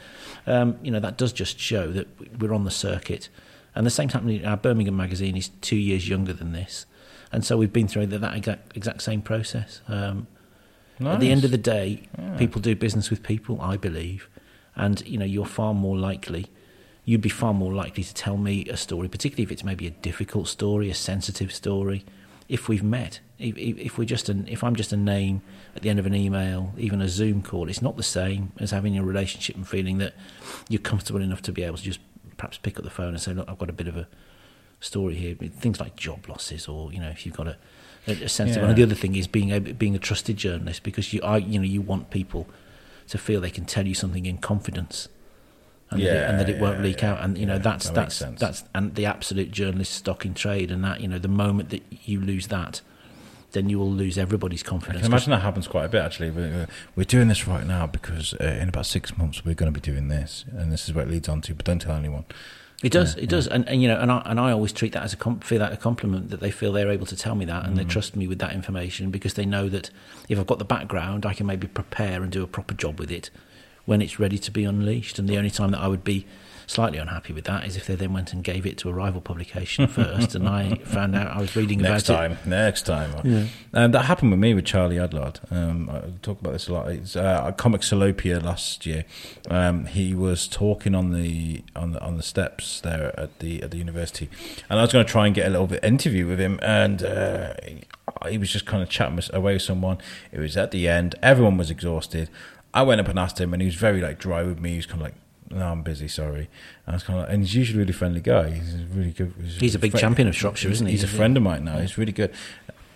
um, you know, that does just show that we're on the circuit. And the same's happening. Our Birmingham magazine is two years younger than this. And so we've been through that exact, exact same process. Um, nice. At the end of the day, yeah. people do business with people, I believe. And, you know, you're far more likely you'd be far more likely to tell me a story, particularly if it's maybe a difficult story, a sensitive story. If we've met, if, if we're just an, if I'm just a name at the end of an email, even a Zoom call, it's not the same as having a relationship and feeling that you're comfortable enough to be able to just perhaps pick up the phone and say, look, I've got a bit of a story here. Things like job losses, or you know, if you've got a, a sensitive yeah. one. And the other thing is being a, being a trusted journalist, because you are, you know, you want people to feel they can tell you something in confidence. And, yeah, that it, and that it yeah, won't yeah, leak yeah, out, and you know yeah, that's that that's sense. that's and the absolute journalist stock in trade, and that you know the moment that you lose that, then you will lose everybody's confidence. I can imagine that happens quite a bit actually. We're, we're doing this right now because uh, in about six months we're going to be doing this, and this is what it leads on to. But don't tell anyone. It does, yeah, it yeah. does, and, and you know, and I and I always treat that as a comp, feel that a compliment that they feel they're able to tell me that, and mm. they trust me with that information because they know that if I've got the background, I can maybe prepare and do a proper job with it when it's ready to be unleashed. And the only time that I would be slightly unhappy with that is if they then went and gave it to a rival publication first and I found out I was reading next about time, it. Next time, next yeah. time. Um, that happened with me with Charlie Adlard. Um, I talk about this a lot. It's uh, Comixolopia last year. Um, he was talking on the, on the on the steps there at the at the university, and I was going to try and get a little bit interview with him, and uh, he was just kind of chatting away with someone. It was at the end. Everyone was exhausted. I went up and asked him, and he was very like dry with me. He was kind of like, "No, I'm busy, sorry." And I was kind of, like, and he's usually a really friendly guy. He's a really good. He's, he's a big friend. champion of Shropshire, he's, isn't he? He's a friend of mine now. He's really good.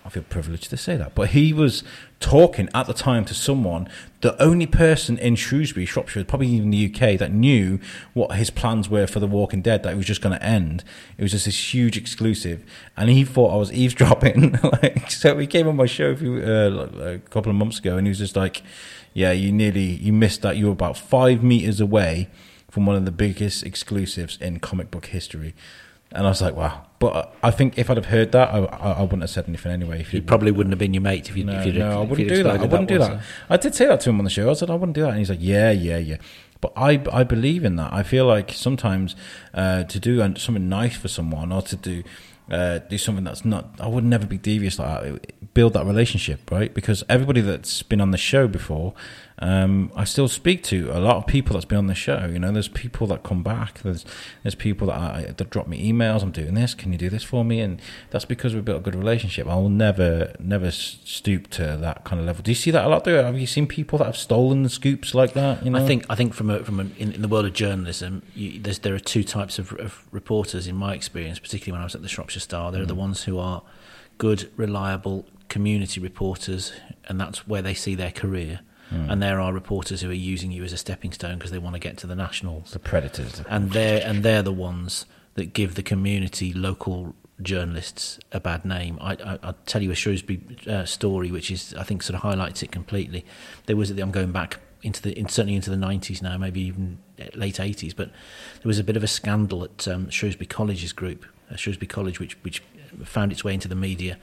I feel privileged to say that, but he was talking at the time to someone, the only person in Shrewsbury, Shropshire, probably even the U K, that knew what his plans were for The Walking Dead, that it was just going to end. It was just this huge exclusive, and he thought I was eavesdropping. like, so he came on my show a, few, uh, a couple of months ago, and he was just like, "Yeah, you nearly you missed that. You were about five meters away from one of the biggest exclusives in comic book history." And I was like, wow. But I think if I'd have heard that, I, I, I wouldn't have said anything anyway. If you probably wouldn't have been your mate if you'd No, if you'd, no I wouldn't do that. I wouldn't do that. I did say that to him on the show. I said, I wouldn't do that. And he's like, yeah, yeah, yeah. But I, I believe in that. I feel like sometimes uh, to do something nice for someone, or to do uh, do something that's not, I would never be devious like that. Build that relationship, right? Because everybody that's been on the show before, Um, I still speak to a lot of people that's been on the show. You know, there's people that come back. There's there's people that, I, that drop me emails. I'm doing this. Can you do this for me? And that's because we built a good relationship. I will never never stoop to that kind of level. Do you see that a lot? Do have you seen people that have stolen the scoops like that? You know, I think I think from a, from a, in, in the world of journalism, you, there's there are two types of, of reporters in my experience, particularly when I was at the Shropshire Star. There mm. are the ones who are good, reliable community reporters, and that's where they see their career. Mm. And there are reporters who are using you as a stepping stone because they want to get to the nationals. The predators. And they're, and they're the ones that give the community local journalists a bad name. I, I, I'll tell you a Shrewsbury uh, story, which is, I think, sort of highlights it completely. There was, I'm going back into the in, certainly into the nineties now, maybe even late eighties, but there was a bit of a scandal at um, Shrewsbury College's group, uh, Shrewsbury College, which which found its way into the media.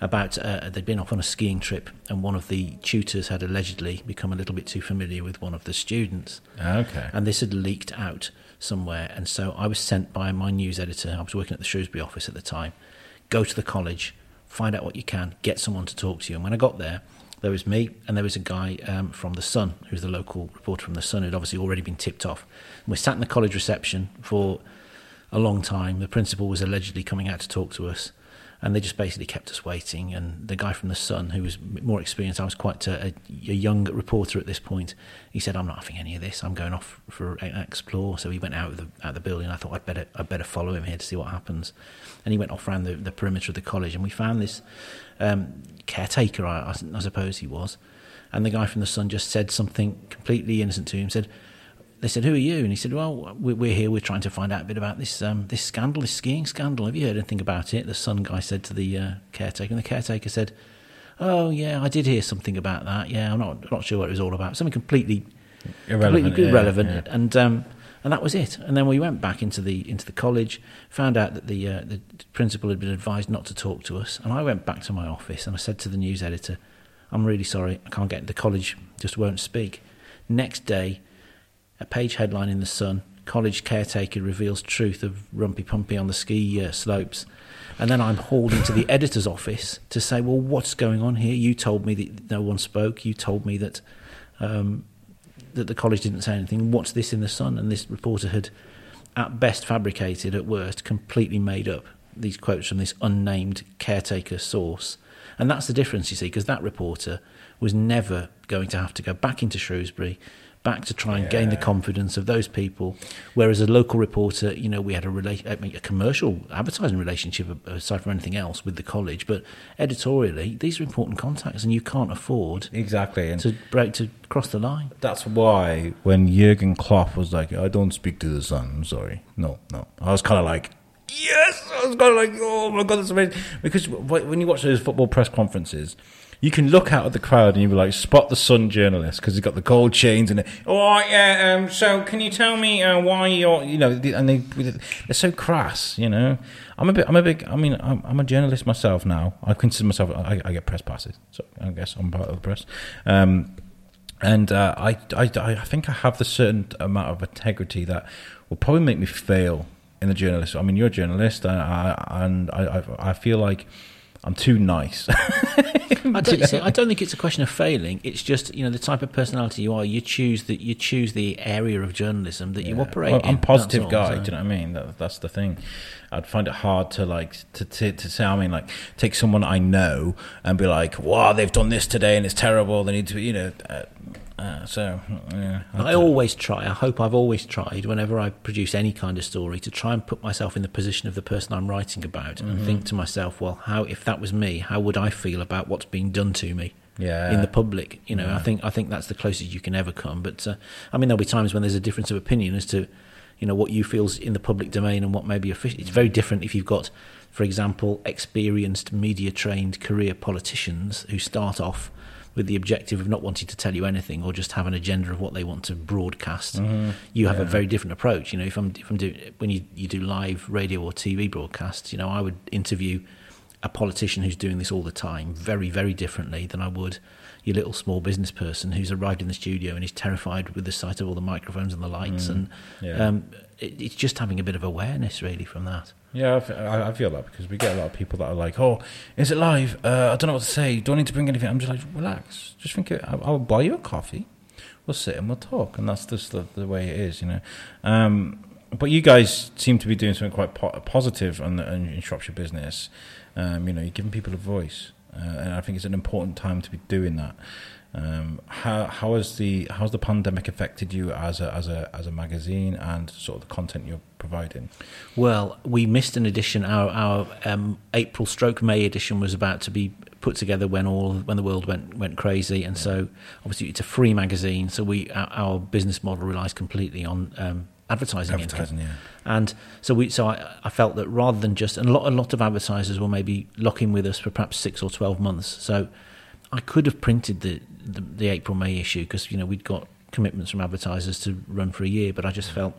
About uh, they'd been off on a skiing trip, and one of the tutors had allegedly become a little bit too familiar with one of the students. Okay. And this had leaked out somewhere, and so I was sent by my news editor. I was working at the Shrewsbury office at the time. Go to the college, find out what you can, get someone to talk to you. And when I got there, there was me, and there was a guy um, from The Sun, who's the local reporter from The Sun, who'd obviously already been tipped off. And we sat in the college reception for a long time. The principal was allegedly coming out to talk to us. And they just basically kept us waiting. And the guy from The Sun, who was more experienced, I was quite a, a young reporter at this point, he said, "I'm not having any of this. I'm going off for an explore." So he went out of the, out of the building. I thought, I'd better I'd better follow him here to see what happens. And he went off around the, the perimeter of the college. And we found this um, caretaker, I, I suppose he was. And the guy from The Sun just said something completely innocent to him, said, they said, "Who are you?" And he said, "Well, we're here. We're trying to find out a bit about this um, this scandal, this skiing scandal. Have you heard anything about it?" The Sun guy said to the uh, caretaker, and the caretaker said, "Oh, yeah, I did hear something about that. Yeah, I'm not not sure what it was all about. Something completely irrelevant." Completely yeah, irrelevant. Yeah. And um, and that was it. And then we went back into the into the college, found out that the uh, the principal had been advised not to talk to us. And I went back to my office and I said to the news editor, "I'm really sorry. I can't get the college. Just won't speak." Next day, a page headline in The Sun, "College caretaker reveals truth of Rumpy Pumpy on the ski uh, slopes." And then I'm hauled into the editor's office to say, "Well, what's going on here? You told me that no one spoke. You told me that um, that the college didn't say anything. What's this in The Sun?" And this reporter had at best fabricated, at worst completely made up, these quotes from this unnamed caretaker source. And that's the difference, you see, because that reporter was never going to have to go back into Shrewsbury, back to try and yeah. gain the confidence of those people. Whereas a local reporter, you know, we had a, rela- I mean, a commercial advertising relationship, aside from anything else, with the college. But editorially, these are important contacts, and you can't afford exactly and to break to cross the line. That's why when Jurgen Klopp was like, "I don't speak to the Sun," I'm sorry, no, no, I was kind of like, yes, I was kind of like, oh my God, that's amazing. Because when you watch those football press conferences, you can look out at the crowd and you'll be like, spot the Sun journalist, because he's got the gold chains and, oh, yeah, um, so can you tell me uh, why you're, you know, and they, they're so crass, you know. I'm a bit, I'm a big, I mean, I'm, I'm a journalist myself now. I consider myself, I, I get press passes, so I guess I'm part of the press. Um, and uh, I, I, I think I have the certain amount of integrity that will probably make me fail in the journalist. I mean, you're a journalist, and I, and I, I, I feel like I'm too nice. I, don't, so I don't think it's a question of failing. It's just, you know, the type of personality you are. You choose that. You choose the area of journalism that yeah. you operate well, in. I'm a positive guy. So. Do you know what I mean? That, that's the thing. I'd find it hard to like to, to to say. I mean, like take someone I know and be like, "Wow, they've done this today and it's terrible. They need to," you know. Uh, Uh, so yeah, I, I always try I hope I've always tried whenever I produce any kind of story to try and put myself in the position of the person I'm writing about, mm-hmm. and think to myself, well, how if that was me, how would I feel about what's being done to me yeah. in the public, you know. yeah. I think I think that's the closest you can ever come, but uh, I mean, there'll be times when there's a difference of opinion as to, you know, what you feel's in the public domain and what may be official. It's very different if you've got, for example, experienced media trained career politicians who start off with the objective of not wanting to tell you anything or just have an agenda of what they want to broadcast. Mm-hmm. You have yeah. a very different approach. You know, if I'm, if I'm doing, when you, you do live radio or T V broadcasts, you know, I would interview a politician who's doing this all the time very, very differently than I would your little small business person who's arrived in the studio and is terrified with the sight of all the microphones and the lights. Mm-hmm. And yeah. um, it, it's just having a bit of awareness, really, from that. Yeah, I feel that, because we get a lot of people that are like, oh, is it live? Uh, I don't know what to say. Don't need to bring anything. I'm just like, relax. Just think, I'll buy you a coffee. We'll sit and we'll talk. And that's just the, the way it is, you know. Um, but you guys seem to be doing something quite po- positive on the, in Shropshire business. Um, you know, you're giving people a voice. Uh, and I think it's an important time to be doing that. Um, how how has the how's the pandemic affected you as a as a as a magazine and sort of the content you're providing? Well, we missed an edition. Our our um, April stroke May edition was about to be put together when all when the world went went crazy, and yeah. so obviously it's a free magazine. So we our, our business model relies completely on um, advertising. Advertising, income. yeah. And so we so I, I felt that rather than just and a lot a lot of advertisers were maybe locking with us for perhaps six or twelve months. So I could have printed the The, the April May issue, because, you know, we'd got commitments from advertisers to run for a year, but I just felt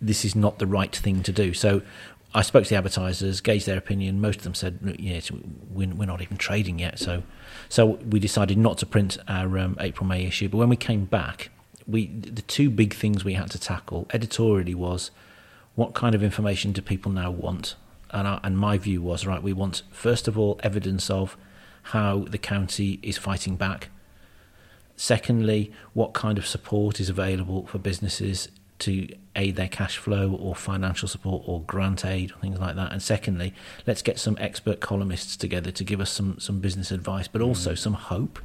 this is not the right thing to do. So I spoke to the advertisers, gauged their opinion. Most of them said, "Yeah, it's, we're, we're not even trading yet." So, so we decided not to print our um, April May issue. But when we came back, we the two big things we had to tackle editorially was what kind of information do people now want, and our, and my view was right. We want, first of all, evidence of how the county is fighting back. Secondly, what kind of support is available for businesses to aid their cash flow, or financial support, or grant aid, or things like that. And secondly, let's get some expert columnists together to give us some, some business advice, but also mm. some hope.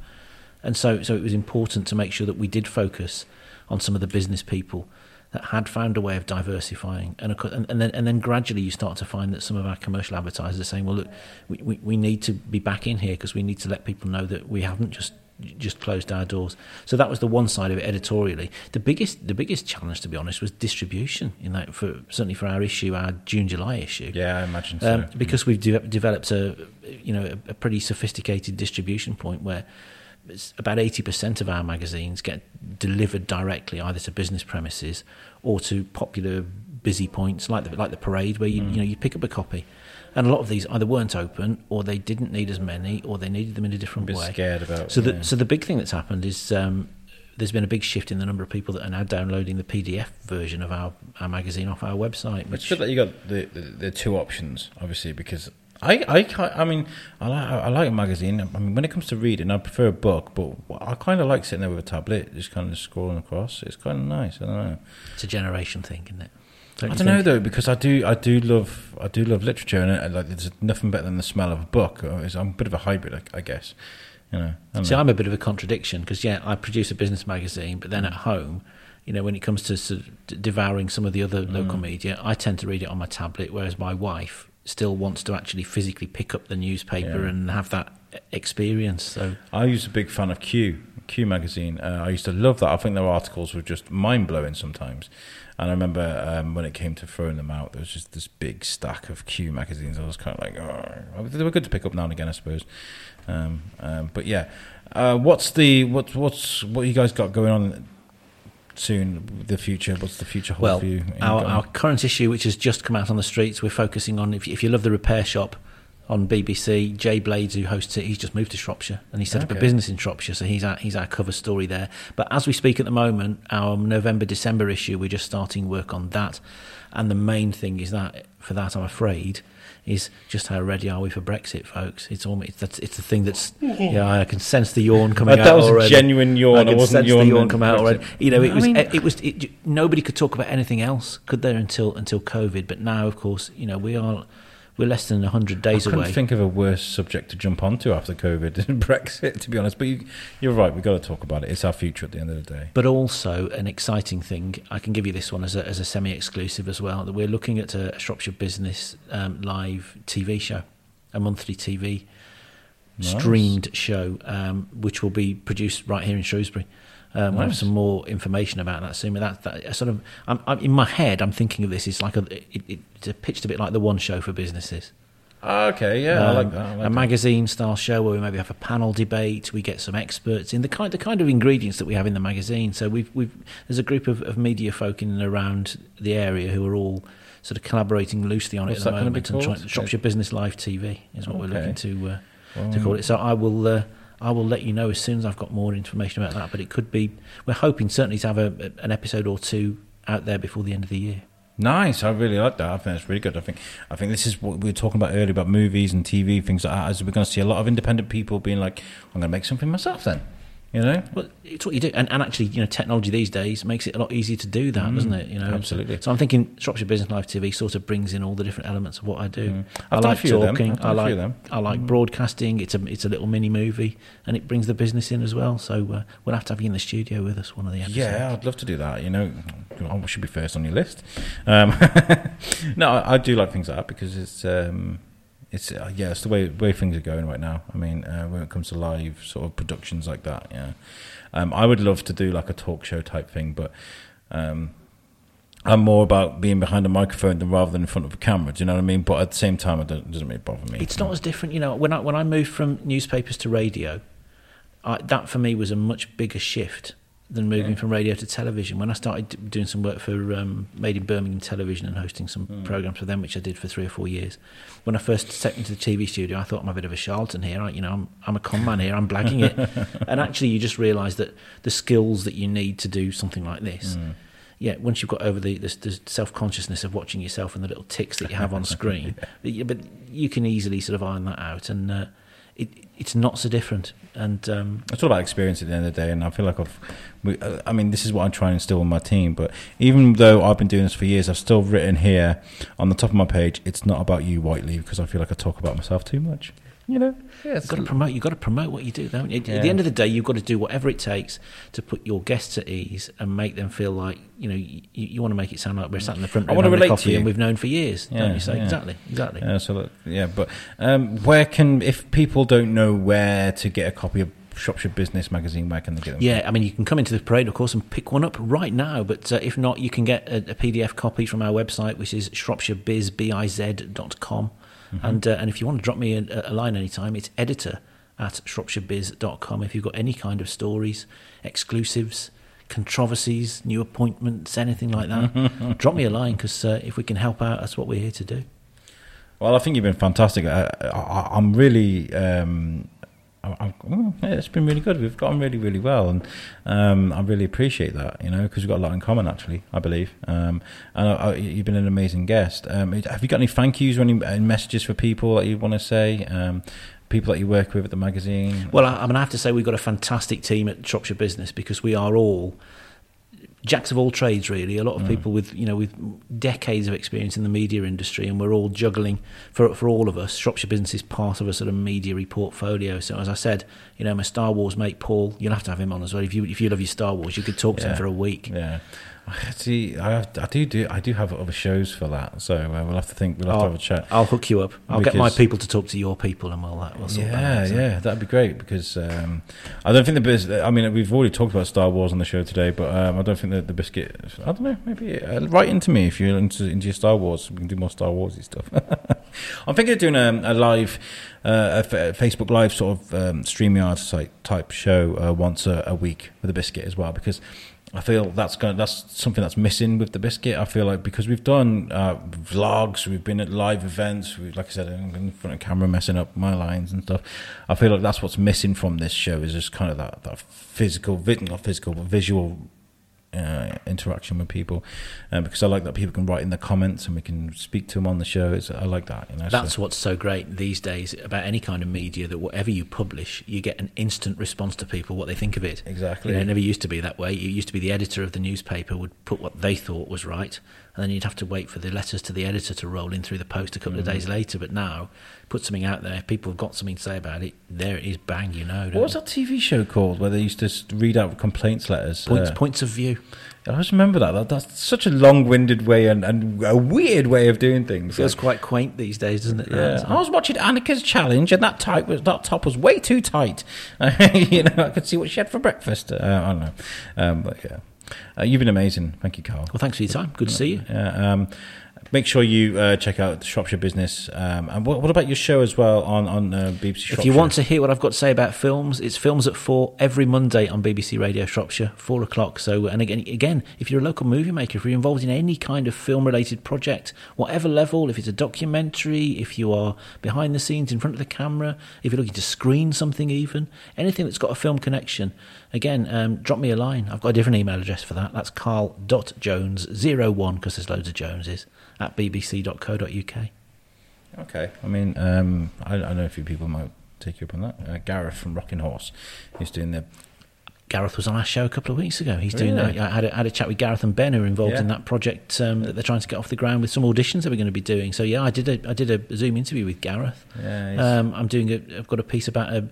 And so, so it was important to make sure that we did focus on some of the business people that had found a way of diversifying. And, of course, and, and then and then gradually you start to find that some of our commercial advertisers are saying, well, look, we, we, we need to be back in here because we need to let people know that we haven't just... just closed our doors. So that was the one side of it editorially. The biggest the biggest challenge, to be honest, was distribution in that, for certainly for our issue, our June July issue. Yeah, I imagine so. Um, because we've de- developed a you know a pretty sophisticated distribution point where it's about eighty percent of our magazines get delivered directly either to business premises or to popular busy points like the like the parade where you mm. you know you pick up a copy. And a lot of these either weren't open, or they didn't need as many, or they needed them in a different way. I'm a bit scared about. So the yeah. so the big thing that's happened is um, there's been a big shift in the number of people that are now downloading the P D F version of our, our magazine off our website. Which... It's good that you got the, the the two options, obviously, because I I can't, I mean I like I like a magazine. I mean, when it comes to reading, I prefer a book, but I kind of like sitting there with a tablet, just kind of scrolling across. It's kind of nice. I don't know. It's a generation thing, isn't it? Don't I don't think? know though, because I do, I do love, I do love literature, and I, like, there's nothing better than the smell of a book. I'm a bit of a hybrid, I, I guess. You know, I see, know. I'm a bit of a contradiction because yeah, I produce a business magazine, but then at home, you know, when it comes to sort of devouring some of the other mm. local media, I tend to read it on my tablet, whereas my wife still wants to actually physically pick up the newspaper yeah. and have that experience. So I was a big fan of Q. Q magazine. Uh, I used to love that. I think their articles were just mind-blowing sometimes. And I remember um, when it came to throwing them out, there was just this big stack of Q magazines. I was kind of like, oh, they were good to pick up now and again, I suppose. Um, um, but yeah, uh, what's the what what's what you guys got going on soon? The future. What's the future hold well, for you? Our, our current issue, which has just come out on the streets, we're focusing on if you, if you love the repair shop. On B B C, Jay Blades, who hosts it, he's just moved to Shropshire and he set okay. up a business in Shropshire, so he's our, he's our cover story there. But as we speak at the moment, our November-December issue, we're just starting work on that. And the main thing is that, for that, I'm afraid, is just how ready are we for Brexit, folks? It's all, it's, that's, it's the thing that's... Yeah, I can sense the yawn coming that out already. That was a genuine yawn. I, can I wasn't sense yawning the yawn come out already. You know, it I was... Mean, it was it, nobody could talk about anything else, could there, until until COVID. But now, of course, you know, we are... We're less than one hundred days away. I couldn't away. think of a worse subject to jump onto after COVID and Brexit, to be honest. But you, you're right, we've got to talk about it. It's our future at the end of the day. But also an exciting thing, I can give you this one as a, as a semi-exclusive as well, that we're looking at a Shropshire Business um, live T V show, a monthly T V nice. streamed show, um, which will be produced right here in Shrewsbury. Um, nice. We'll have some more information about that soon. That, that sort of, I'm, I'm, in my head, I'm thinking of this. It's like a, it, it, it's pitched a bit like the One Show for businesses. Okay, yeah, um, I like that. I like a magazine-style show where we maybe have a panel debate. We get some experts in the kind, the kind of ingredients that we have in the magazine. So we've, we've there's a group of, of media folk in and around the area who are all sort of collaborating loosely on What's it at the moment. And trying, Shropshire Business Live T V is what okay. we're looking to uh, well, to call it. So I will. Uh, I will let you know as soon as I've got more information about that, but it could be... We're hoping certainly to have a, an episode or two out there before the end of the year. Nice, I really like that. I think that's really good. I think I think this is what we were talking about earlier, about movies and T V, things like that, as we're going to see a lot of independent people being like, I'm going to make something myself then, you know? Well, it's what you do. And, and actually, you know, technology these days makes it a lot easier to do that, mm, doesn't it? You know, absolutely. So, so I'm thinking Shropshire Business Live T V sort of brings in all the different elements of what I do. Mm. I like talking, I like I like mm. broadcasting, it's a, it's a little mini movie, and it brings the business in as well. So uh, we'll have to have you in the studio with us one of the episodes. Yeah, I'd love to do that, you know. I should be first on your list. Um, no, I, I do like things like that because it's... Um, It's uh, yeah, it's the way way things are going right now. I mean, uh, when it comes to live sort of productions like that, yeah, um, I would love to do like a talk show type thing, but um, I'm more about being behind a microphone than rather than in front of a camera. Do you know what I mean? But at the same time, it doesn't really bother me. It's not as different, you know. When I when I moved from newspapers to radio, I, that for me was a much bigger shift than moving yeah. from radio to television. When I started doing some work for um, Made in Birmingham Television and hosting some mm. programmes for them, which I did for three or four years, when I first stepped into the T V studio, I thought, I'm a bit of a charlatan here. I, you know, I'm, I'm a con man here. I'm blagging it. And actually, you just realise that the skills that you need to do something like this, mm. yeah, once you've got over the, the, the self-consciousness of watching yourself and the little ticks that you have on screen, yeah. but, but you can easily sort of iron that out. And... Uh, It, it's not so different, and um, it's all about experience at the end of the day. And I feel like I've, we, I mean, this is what I'm trying to instill in my team. But even though I've been doing this for years, I've still written here on the top of my page, "It's not about you, Whiteley," because I feel like I talk about myself too much. You know, yeah, you've got to promote. You've got to promote what you do, don't you? At yeah. the end of the day, you've got to do whatever it takes to put your guests at ease and make them feel like you know you, you want to make it sound like we're sat in the front room. I want to relate to you, and we've known for years, yeah, don't you? So yeah. exactly, exactly. Yeah, so look, yeah, but um, where can if people don't know where to get a copy of Shropshire Business Magazine, where can they get them? Yeah, I mean, you can come into the parade, of course, and pick one up right now. But uh, if not, you can get a, a P D F copy from our website, which is shropshire biz biz dot com. Mm-hmm. And uh, and if you want to drop me a, a line anytime, it's editor at shropshire biz dot com. If you've got any kind of stories, exclusives, controversies, new appointments, anything like that, drop me a line because uh, if we can help out, that's what we're here to do. Well, I think you've been fantastic. I, I, I'm really... Um I'm, I'm, yeah, it's been really good. We've got on really, really well, and um, I really appreciate that. You know, because we've got a lot in common, actually. I believe, um, and I, I, you've been an amazing guest. Um, have you got any thank yous or any messages for people that you want to say? Um, people that you work with at the magazine. Well, I, I mean, I have to say we've got a fantastic team at Shropshire Business because we are all jacks of all trades, really. A lot of mm. people with, you know, with decades of experience in the media industry, and we're all juggling for for all of us. Shropshire Business is part of a sort of media portfolio. So as I said, you know, my Star Wars mate Paul, you'll have to have him on as well. If you if you love your Star Wars, you could talk yeah. to him for a week. Yeah. See, I, have, I do do I do have other shows for that, so uh, we'll have to think. We'll have I'll, to have a chat. I'll hook you up. I'll get my people to talk to your people, and we'll that. We'll sort yeah, that out, so. yeah, that'd be great because um, I don't think the bis- I mean, we've already talked about Star Wars on the show today, but um, I don't think that the biscuit. I don't know. Maybe uh, write into me if you're into, into your Star Wars. We can do more Star Warsy stuff. I'm thinking of doing a, a live, uh, a f- Facebook Live sort of um, StreamYard type show uh, once a, a week with the biscuit as well, because I feel that's kind of, that's something that's missing with the biscuit. I feel like because we've done uh, vlogs, we've been at live events, we, like I said, I'm in front of camera messing up my lines and stuff. I feel like that's what's missing from this show is just kind of that, that physical, not physical, but visual uh, interaction with people. Um, because I like that people can write in the comments and we can speak to them on the show. It's, I like that. You know, that's so. What's so great these days about any kind of media, that whatever you publish, you get an instant response to people, what they think of it. Exactly. You know, it never used to be that way. It used to be the editor of the newspaper would put what they thought was right, and then you'd have to wait for the letters to the editor to roll in through the post a couple mm. of days later. But now, put something out there, people have got something to say about it, there it is, bang, you know. What was that T V show called where they used to read out complaints letters? Points, uh, points of view. I always remember that. that. That's such a long-winded way and, and a weird way of doing things. Feels like, quite quaint these days, doesn't it? Yeah. I was watching Annika's Challenge, and that tight was that top was way too tight. You know, I could see what she had for breakfast. Uh, I don't know, um, but yeah, uh, you've been amazing. Thank you, Carl. Well, thanks for your time. Good to see you. Yeah, um, make sure you uh, check out the Shropshire Business. Um, and what, what about your show as well on, on uh, B B C Shropshire? If you want to hear what I've got to say about films, it's Films at Four every Monday on B B C Radio Shropshire, four o'clock. So, and again, again, if you're a local movie maker, if you're involved in any kind of film-related project, whatever level, if it's a documentary, if you are behind the scenes in front of the camera, if you're looking to screen something even, anything that's got a film connection, again, um, drop me a line. I've got a different email address for that. That's carl dot jones zero one, because there's loads of Joneses, at b b c dot co dot u k. Okay, I mean, um, I, I know a few people might take you up on that. Uh, Gareth from Rocking Horse, he's doing the... Gareth was on our show a couple of weeks ago. He's really? doing that. I had a, had a chat with Gareth and Ben, who are involved yeah. in that project um, that they're trying to get off the ground with some auditions that we're going to be doing. So yeah, I did a I did a Zoom interview with Gareth. Yeah, um, I'm doing a, I've got a piece about a,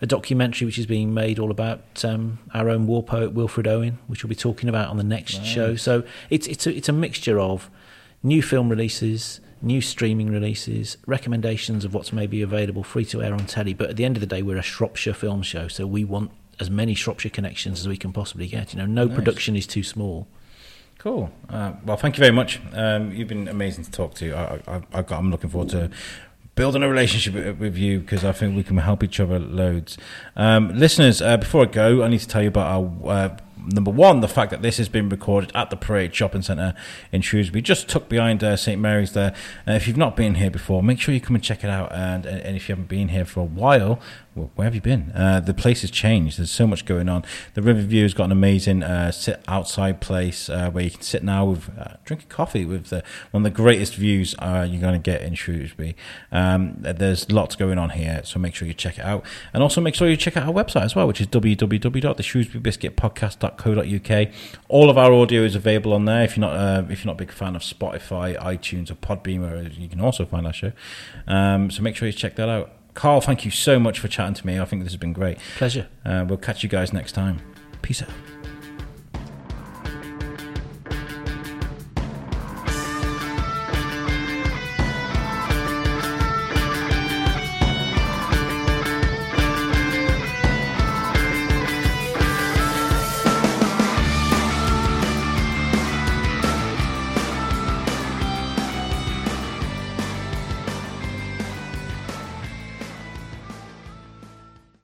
a documentary which is being made all about um, our own war poet Wilfred Owen, which we'll be talking about on the next right. show. So it's it's a, it's a mixture of new film releases, new streaming releases, recommendations of what's maybe available free to air on telly. But at the end of the day, we're a Shropshire film show, so we want as many Shropshire connections as we can possibly get. You know, no nice. production is too small. Cool. Uh, well, thank you very much. Um, you've been amazing to talk to. I, I, I got, I'm looking forward to building a relationship with you, because I think we can help each other loads. Um, listeners, uh, before I go, I need to tell you about our... Uh, number one, the fact that this has been recorded at the Parade Shopping Centre in Shrewsbury, just tucked behind uh, Saint Mary's there. Uh, if you've not been here before, make sure you come and check it out. And, and if you haven't been here for a while, well, where have you been? Uh, the place has changed. There's so much going on. The Riverview has got an amazing uh, sit outside place uh, where you can sit now with uh, drink a coffee with the, one of the greatest views uh, you're going to get in Shrewsbury. Um, there's lots going on here, so make sure you check it out. And also make sure you check out our website as well, which is w w w dot the shrewsbury biscuit podcast dot com. co dot u k. All of our audio is available on there. If you're not uh, if you're not a big fan of Spotify, iTunes or Podbean, where you can also find our show. Um, so make sure you check that out. Carl, thank you so much for chatting to me. I think this has been great. Pleasure. Uh, we'll catch you guys next time. Peace out.